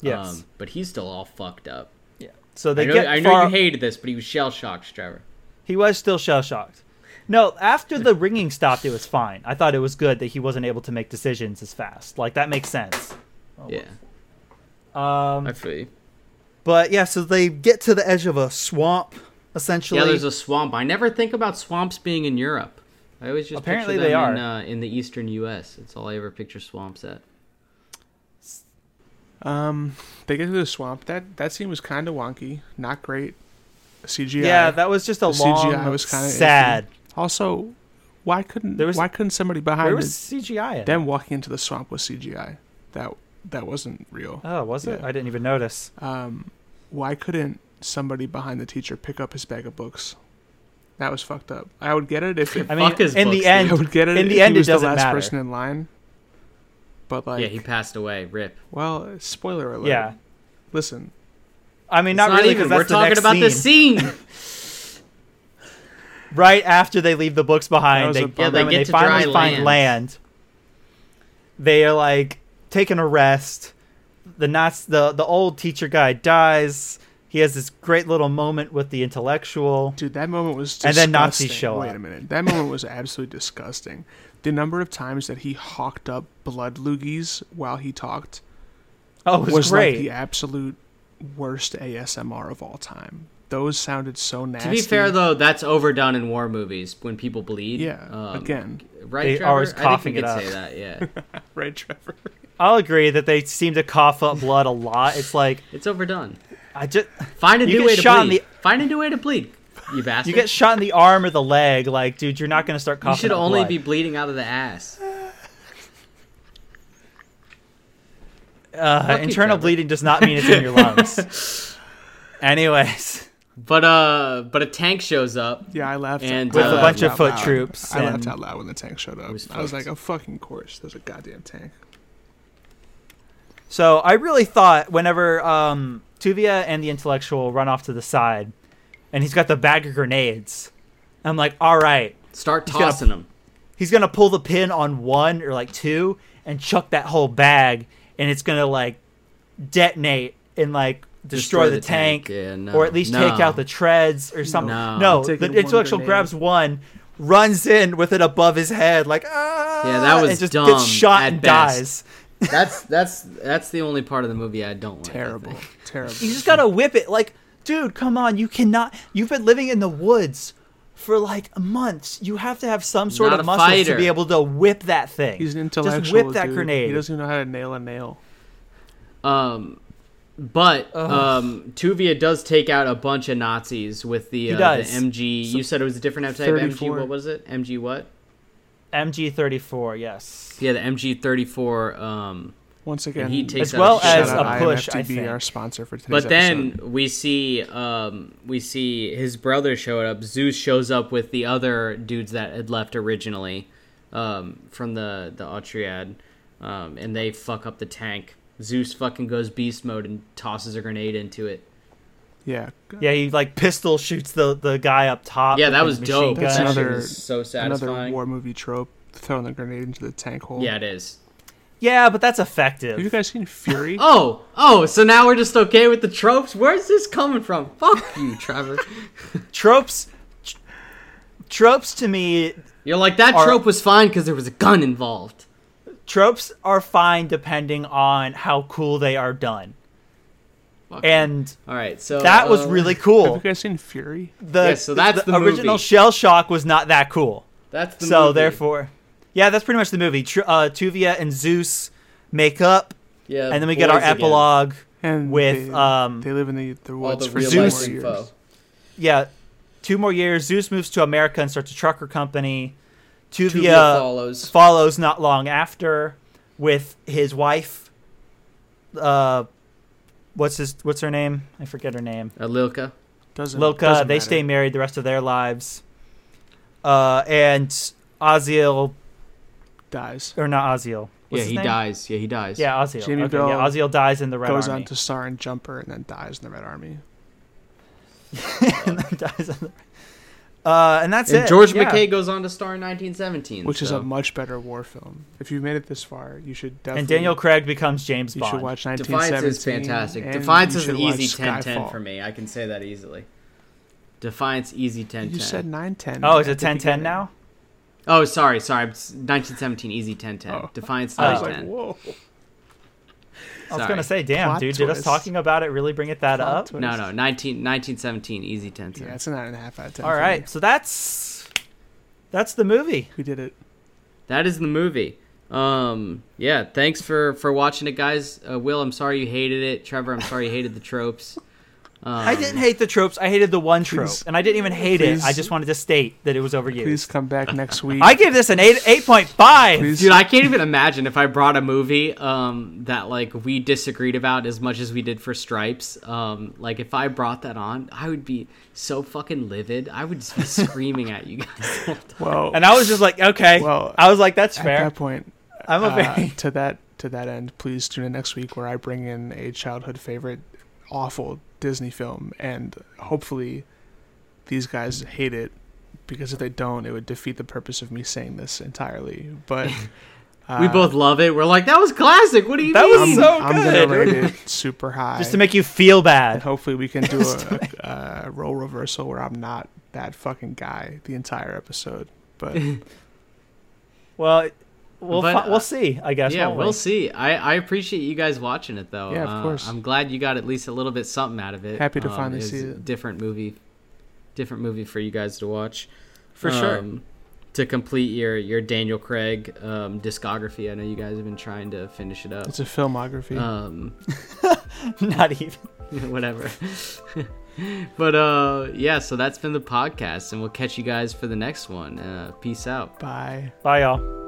Yes. Um, but he's still all fucked up. Yeah. So they I know, get I know far- you hated this, but he was shell-shocked, Trevor. He was still shell-shocked. No, after the ringing stopped, it was fine. I thought it was good that he wasn't able to make decisions as fast. Like, that makes sense. Oh, yeah. Um, I feel you. But, yeah, so they get to the edge of a swamp, essentially. Yeah, there's a swamp. I never think about swamps being in Europe. I always just Apparently picture them they are. In, uh, in the eastern U S That's all I ever picture swamps at. Um, They get to the swamp. That, that scene was kind of wonky. Not great. C G I. Yeah, that was just a the long, C G I was kinda sad. Iffy. Also, Why couldn't there was, why couldn't somebody behind it? There was C G I in them it. Walking into the swamp was C G I. That that wasn't real. Oh, was yeah. it? I didn't even notice. Um, why couldn't somebody behind the teacher pick up his bag of books? That was fucked up. I would get it if it, I mean, fuck his in books, the end. I would get it in if the end, he was it doesn't the last matter. Person in line. But like, yeah, he passed away. Rip. Well, spoiler alert. Yeah. Listen. I mean, not, not really because we're talking the about scene. The scene. Right after they leave the books behind, they, yeah, they, get they to finally dry find land. land. They are like taking a rest. The Nazi, the the old teacher guy dies. He has this great little moment with the intellectual. Dude, that moment was disgusting. And then Nazis show up. Wait a minute. That moment was absolutely disgusting. The number of times that he hawked up blood loogies while he talked oh, it was, was great. Like the absolute worst A S M R of all time. Those sounded so nasty. To be fair, though, that's overdone in war movies when people bleed. Yeah, um, again. Right, they Trevor? Always coughing I think we it could up. Say that, yeah. Right, Trevor? I'll agree that they seem to cough up blood a lot. It's like... It's overdone. I just Find a new way to bleed. The, Find a new way to bleed, you bastard. You get shot in the arm or the leg. Like, dude, you're not going to start coughing up blood. You should only blood. be bleeding out of the ass. Uh, internal you, bleeding does not mean it's in your lungs. Anyways... But uh, but a tank shows up. Yeah, I laughed. And, with uh, a bunch of foot loud. troops. I laughed out loud when the tank showed up. Was I was like, "Oh, fucking course, there's a goddamn tank." So I really thought whenever um, Tuvia and the intellectual run off to the side, and he's got the bag of grenades, I'm like, "All right, start tossing he's gonna, them." He's gonna pull the pin on one or like two and chuck that whole bag, and it's gonna like detonate and like. Destroy, destroy the, the tank, tank. Yeah, no, or at least no. take out the treads or something. No, no the intellectual grabs one, runs in with it above his head, like ah, yeah, that was and just dumb. Gets shot and best. dies. That's that's that's the only part of the movie I don't like. Terrible, terrible. You just gotta whip it, like, dude, come on, you cannot. You've been living in the woods for like months. You have to have some sort Not of muscle fighter. to be able to whip that thing. He's an intellectual. Just whip that dude. grenade. He doesn't even know how to nail a nail. Um. But um, Tuvia does take out a bunch of Nazis with the, uh, the M G. So you said it was a different type of M G. What was it? M G what? M G thirty-four, yes. Yeah, the M G thirty-four. Um, Once again, he takes as out well a as a push, I think. Our sponsor for today's but then episode. we see um, we see his brother showed up. Zeus shows up with the other dudes that had left originally um, from the, the Autriad, um, and they fuck up the tank. Zeus fucking goes beast mode and tosses a grenade into it. Yeah. Yeah, he like pistol shoots the, the guy up top. Yeah, that was dope. That's another, so satisfying. Another war movie trope, throwing the grenade into the tank hole. Yeah, it is. Yeah, but that's effective. Have you guys seen Fury? oh, oh, so now we're just okay with the tropes? Where's this coming from? Fuck you, Trevor. tropes tr- Tropes to me... You're like, that are- trope was fine because there was a gun involved. Tropes are fine depending on how cool they are done. Okay. And all right, so that was uh, really cool. Have you guys seen Fury? The, yeah, so that's the, the original movie. Shell Shock was not that cool. That's the so movie. therefore, yeah, that's pretty much the movie. Uh, Tuvia and Zeus make up, yeah, and then we get our epilogue again. with they, um. They live in the the woods for Zeus. Yeah, two more years. Zeus moves to America and starts a trucker company. Tuvia follows. follows not long after with his wife. Uh, what's his? What's her name? I forget her name. Uh, Lilka. Doesn't, Lilka. Doesn't they matter. Stay married the rest of their lives. Uh, and Azale dies, or not Azale? What's yeah, he name? dies. Yeah, he dies. Yeah, Azale. Jamie okay, Bell. Yeah, Azale dies in the Red goes Army. Goes on to star in Jumper and then dies in the Red Army. and then dies in the. Red Uh, and that's and it. George yeah. McKay goes on to star in nineteen seventeen, which so. is a much better war film. If you made it this far, you should definitely. And Daniel Craig becomes James Bond. You should watch nineteen seventeen. Defiance is fantastic. Defiance is an easy ten ten for me. I can say that easily. Defiance, easy ten ten. You said nine ten. Oh, is it ten ten now? Oh, sorry, sorry. nineteen seventeen, easy ten ten. Oh. Defiance, nine ten. I was like, whoa. I was going to say, damn, Plot dude, twist. Did us talking about it really bring it that Plot up? Twist. No, no, nineteen seventeen, easy ten ten. Yeah, it's a nine and a half out of ten. All right, me. so that's that's the movie. We did it. That is the movie. Um, yeah, thanks for, for watching it, guys. Uh, Will, I'm sorry you hated it. Trevor, I'm sorry you hated the tropes. Um, I didn't hate the tropes. I hated the one trope, please, and I didn't even hate please, it. I just wanted to state that it was overused. Please come back next week. I gave this an eight eight point five. Please. Dude, I can't even imagine if I brought a movie um, that like we disagreed about as much as we did for Stripes. Um, like if I brought that on, I would be so fucking livid. I would just be screaming at you guys all the time. Well, and I was just like, okay. Well, I was like, that's at fair. At that point, I'm a uh, very... to that to that end. Please tune in next week where I bring in a childhood favorite, awful Disney film, and hopefully these guys hate it, because if they don't, it would defeat the purpose of me saying this entirely. But uh, we both love it. We're like, that was classic. What do you that mean? That was so I'm, good. I'm gonna rate it super high just to make you feel bad. And hopefully, we can do a, a, a role reversal where I'm not that fucking guy the entire episode. But well, we'll but, fi- we'll see. I guess. Yeah, we? we'll see. I, I appreciate you guys watching it though. Yeah, of uh, course. I'm glad you got at least a little bit something out of it. Happy to um, finally see it. Different movie, different movie for you guys to watch, for um, sure. To complete your your Daniel Craig um, discography. I know you guys have been trying to finish it up. It's a filmography. Um, not even whatever. But uh, yeah. So that's been the podcast, and we'll catch you guys for the next one. Uh, peace out. Bye. Bye, y'all.